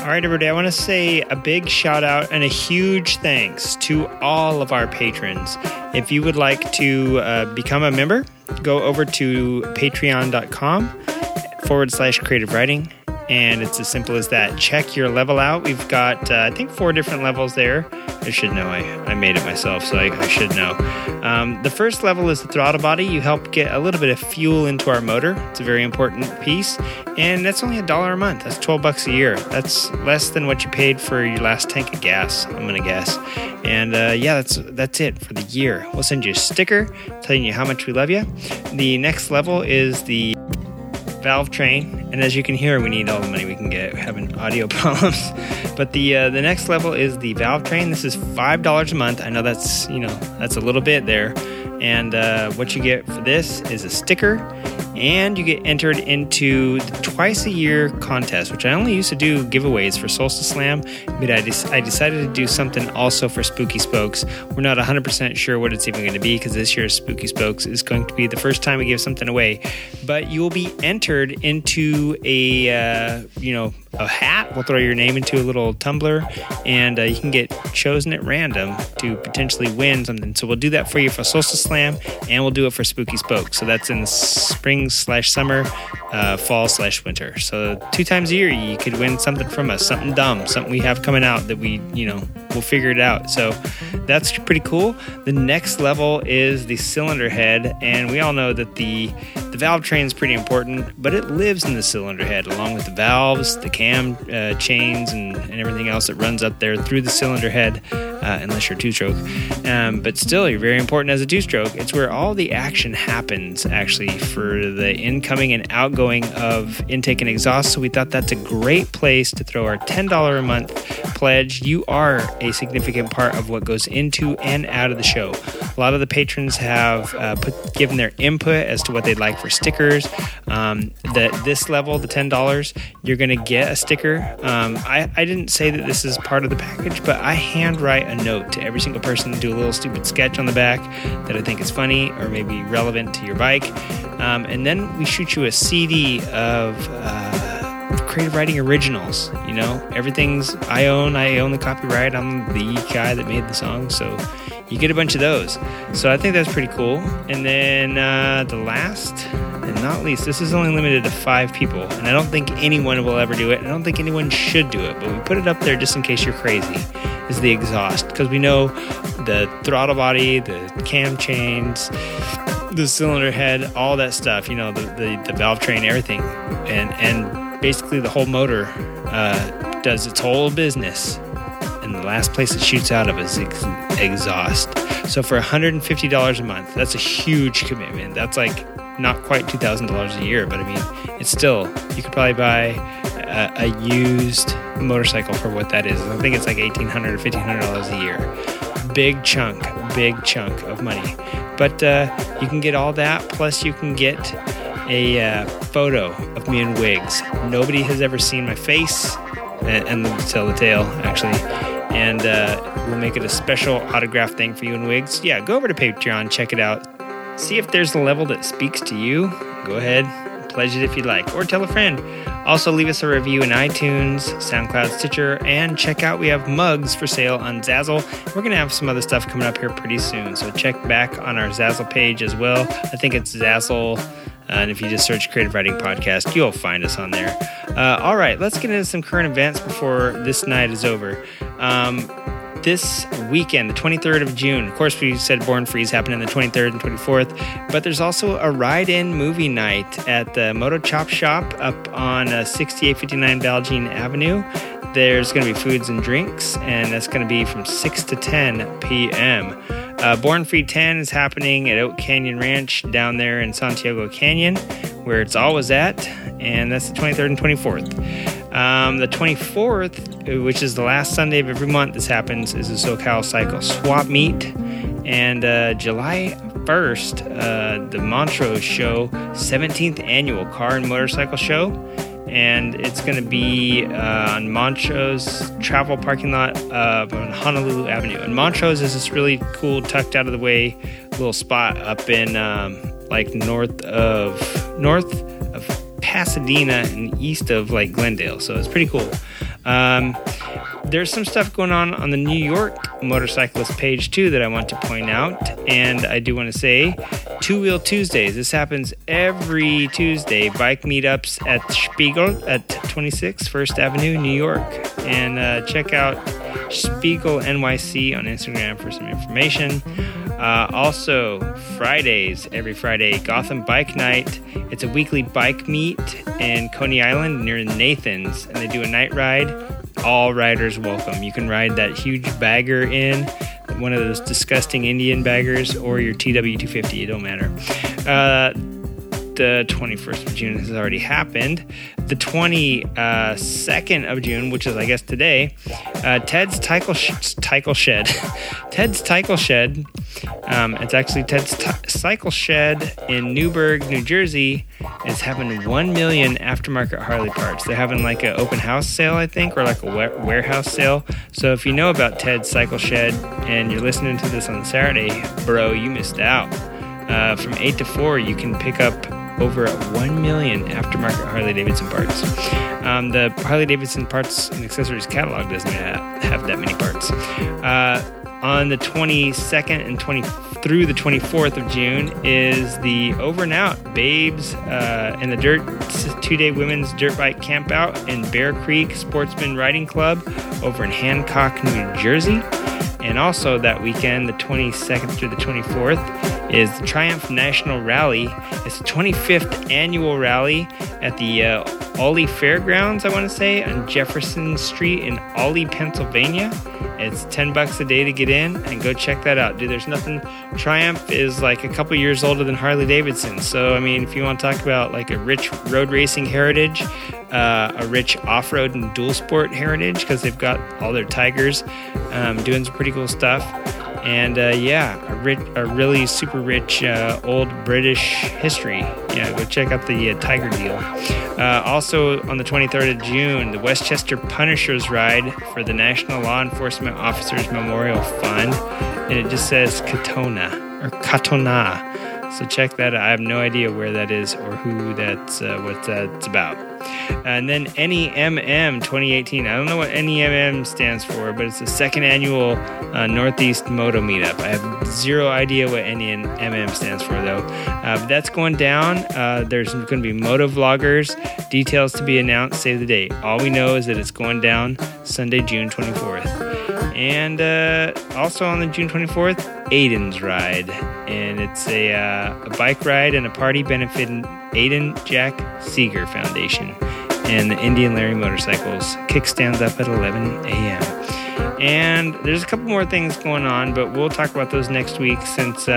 All right, everybody, I want to say a big shout out and a huge thanks to all of our patrons. If you would like to become a member, go over to patreon.com/creative writing. And it's as simple as that. Check your level out. We've got, I think, 4 different levels there. I should know. I made it myself, so I should know. The first level is the throttle body. You help get a little bit of fuel into our motor. It's a very important piece. And that's only $1 a month. That's $12 a year. That's less than what you paid for your last tank of gas, I'm going to guess. And yeah, that's it for the year. We'll send you a sticker telling you how much we love you. The next level is the Valve Train, and as you can hear, we need all the money we can get. We're having audio problems, but the next level is the Valve Train. This is $5 a month. I know that's, you know, that's a little bit there, and what you get for this is a sticker, and you get entered into the twice-a-year contest, which I only used to do giveaways for Solstice Slam, but I decided to do something also for Spooky Spokes. We're not 100% sure what it's even going to be, because this year's Spooky Spokes is going to be the first time we give something away, but you will be entered into a hat. We'll throw your name into a little tumbler, and you can get chosen at random to potentially win something. So we'll do that for you for Solstice Slam, and we'll do it for Spooky Spokes. So that's in the spring/summer, fall/winter. So 2 times a year, you could win something from us, something dumb, something we have coming out that we, we'll figure it out. So that's pretty cool. The next level is the cylinder head, and we all know that the valve train is pretty important, but it lives in the cylinder head along with the valves, the cam chains, and everything else that runs up there through the cylinder head, unless you're two-stroke. But still, you're very important as a two-stroke. It's where all the action happens, actually, for the incoming and outgoing of intake and exhaust. So we thought that's a great place to throw our $10 a month pledge. You are a significant part of what goes into and out of the show. A lot of the patrons have given their input as to what they'd like for stickers. This level, the $10, you're going to get a sticker. I didn't say that this is part of the package, but I handwrite a note to every single person, do a little stupid sketch on the back that I think is funny or maybe relevant to your bike. And then we shoot you a CD of creative writing originals. Everything's I own the copyright. I'm the guy that made the song, so you get a bunch of those. So I think that's pretty cool. And then the last and not least, this is only limited to 5 people, and I don't think anyone will ever do it. I don't think anyone should do it, but we put it up there just in case you're crazy, is the exhaust, because we know the throttle body, the cam chains, the cylinder head, all that stuff, the valve train, everything, and basically the whole motor does its whole business, and the last place it shoots out of is exhaust. So for $150 a month, that's a huge commitment. That's like not quite $2,000 a year, but I mean, it's still, you could probably buy a used motorcycle for what that is. I think it's like $1,800 or $1,500 a year. Big chunk of money. But you can get all that, plus you can get a photo of me and Wiggs. Nobody has ever seen my face and the tail of the tail, actually. And we'll make it a special autograph thing for you and Wiggs. Yeah, go over to Patreon, check it out. See if there's a level that speaks to you. Go ahead, pledge it if you'd like, or tell a friend. Also, leave us a review in iTunes, SoundCloud, Stitcher, and check out, we have mugs for sale on Zazzle. We're going to have some other stuff coming up here pretty soon, so check back on our Zazzle page as well. I think it's Zazzle, and if you just search Creative Writing Podcast, you'll find us on there. All right, let's get into some current events before this night is over. This weekend, the 23rd of June, of course, we said Born Free is happening the 23rd and 24th, but there's also a ride-in movie night at the Moto Chop Shop up on 6859 Valjean Avenue. There's going to be foods and drinks, and that's going to be from 6 to 10 p.m. Born Free 10 is happening at Oak Canyon Ranch down there in Santiago Canyon, where it's always at, and that's the 23rd and 24th. The 24th, which is the last Sunday of every month this happens, is the SoCal Cycle Swap Meet. And July 1st, the Montrose Show, 17th Annual Car and Motorcycle Show. And it's going to be on Montrose Travel Parking Lot on Honolulu Avenue. And Montrose is this really cool, tucked out of the way little spot up in like north of Pasadena and east of like Glendale, so it's pretty cool. There's some stuff going on the New York Motorcyclist page too that I want to point out, and I do want to say Two Wheel Tuesdays. This happens every Tuesday. Bike meetups at Spiegel at 26 First Avenue, New York, and check out Spiegel NYC on Instagram for some information. Also, Fridays, every Friday, Gotham Bike Night. It's a weekly bike meet in Coney Island near Nathan's, and they do a night ride. All riders welcome. You can ride that huge bagger in, one of those disgusting Indian baggers, or your TW250, it don't matter. The 21st of June has already happened. The 22nd of June, which is, I guess, today, Ted's Tickle Shed. It's actually Ted's Cycle Shed in Newburgh, New Jersey. It's having 1 million aftermarket Harley parts. They're having like an open house sale, I think, or like a warehouse sale. So if you know about Ted's Cycle Shed and you're listening to this on Saturday, bro, you missed out. From 8 to 4, you can pick up over 1 million aftermarket Harley-Davidson parts. The Harley-Davidson parts and accessories catalog doesn't have that many parts. On the 22nd and through the 24th of June is the Over and Out Babes in the Dirt 2-day Women's Dirt Bike Camp Out in Bear Creek Sportsman Riding Club over in Hancock, New Jersey. And also that weekend, the 22nd through the 24th, is the Triumph National Rally. It's the 25th annual rally at the Ollie Fairgrounds, I want to say, on Jefferson Street in Ollie, Pennsylvania. It's $10 a day to get in, and go check that out. Dude, there's nothing. Triumph is like a couple years older than Harley-Davidson. So, I mean, if you want to talk about like a rich road racing heritage, a rich off-road and dual sport heritage, because they've got all their Tigers doing some pretty cool stuff. And a really super rich old British history. Yeah, go check out the Tiger deal. Also on the 23rd of June, the Westchester Punishers Ride for the National Law Enforcement Officers Memorial Fund. And it just says Katona. So check that out. I have no idea where that is or who that's, what that's about. And then NEMM 2018. I don't know what NEMM stands for, but it's the second annual Northeast Moto Meetup. I have zero idea what NEMM stands for, though. But that's going down. There's going to be moto vloggers. Details to be announced. Save the date. All we know is that it's going down Sunday, June 24th. And also on the June 24th, Aiden's Ride. And it's a bike ride and a party benefiting Aiden Jack Seeger Foundation and the Indian Larry Motorcycles. Kickstands up at 11 a.m. And there's a couple more things going on, but we'll talk about those next week since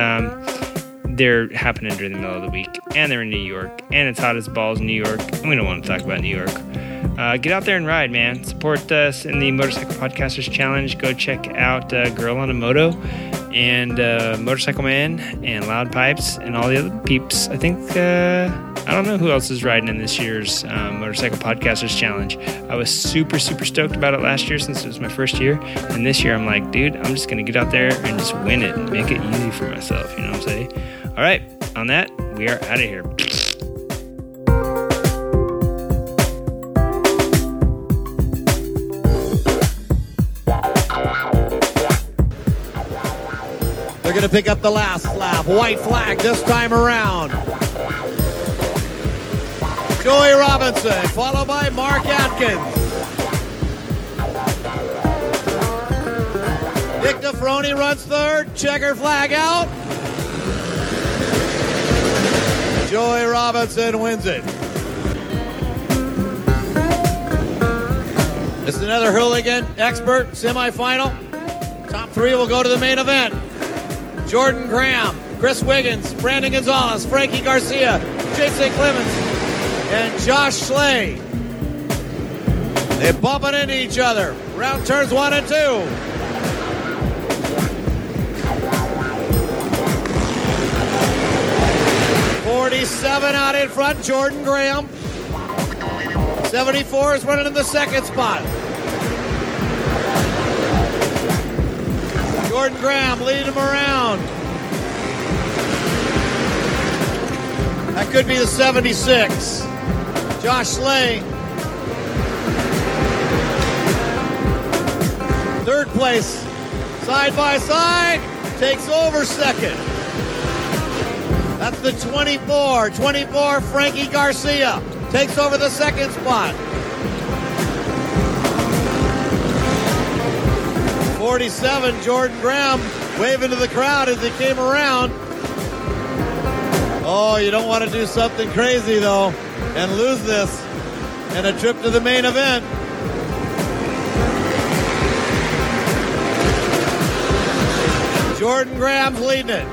they're happening during the middle of the week, and they're in New York, and it's hot as balls in New York, and we don't want to talk about New York. Get out there and ride, man. Support us in the Motorcycle Podcasters Challenge. Go check out Girl on a Moto and Motorcycle Man and Loud Pipes and all the other peeps. I think, I don't know who else is riding in this year's Motorcycle Podcasters Challenge. I was super, super stoked about it last year since it was my first year. And this year I'm like, dude, I'm just going to get out there and just win it and make it easy for myself. You know what I'm saying? All right. On that, we are out of here. They're going to pick up the last lap. White flag this time around. Joey Robinson, followed by Mark Atkins. Nick DeFroni runs third, checker flag out. Joey Robinson wins it. This is another Hooligan Expert semifinal. Top three will go to the main event. Jordan Graham, Chris Wiggins, Brandon Gonzalez, Frankie Garcia, Jason Clemens, and Josh Slay. They're bumping into each other. Round turns 1 and 2. $47 out in front, Jordan Graham. 74 is running in the second spot. Jordan Graham leading him around. That could be the 76. Josh Slay. Third place, side by side, takes over second. That's the 24. 24, Frankie Garcia takes over the second spot. 47, Jordan Graham waving to the crowd as he came around. Oh, you don't want to do something crazy, though, and lose this and a trip to the main event. Jordan Graham's leading it.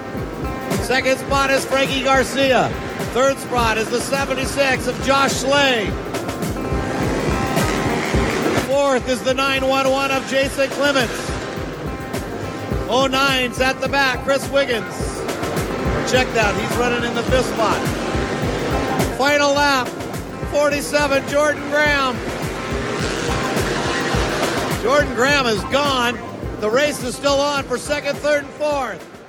Second spot is Frankie Garcia. Third spot is the 76 of Josh Slay. Fourth is the 911 of Jason Clemens. 09's at the back, Chris Wiggins. Check that, he's running in the fifth spot. Final lap, 47, Jordan Graham. Jordan Graham is gone. The race is still on for second, third, and fourth.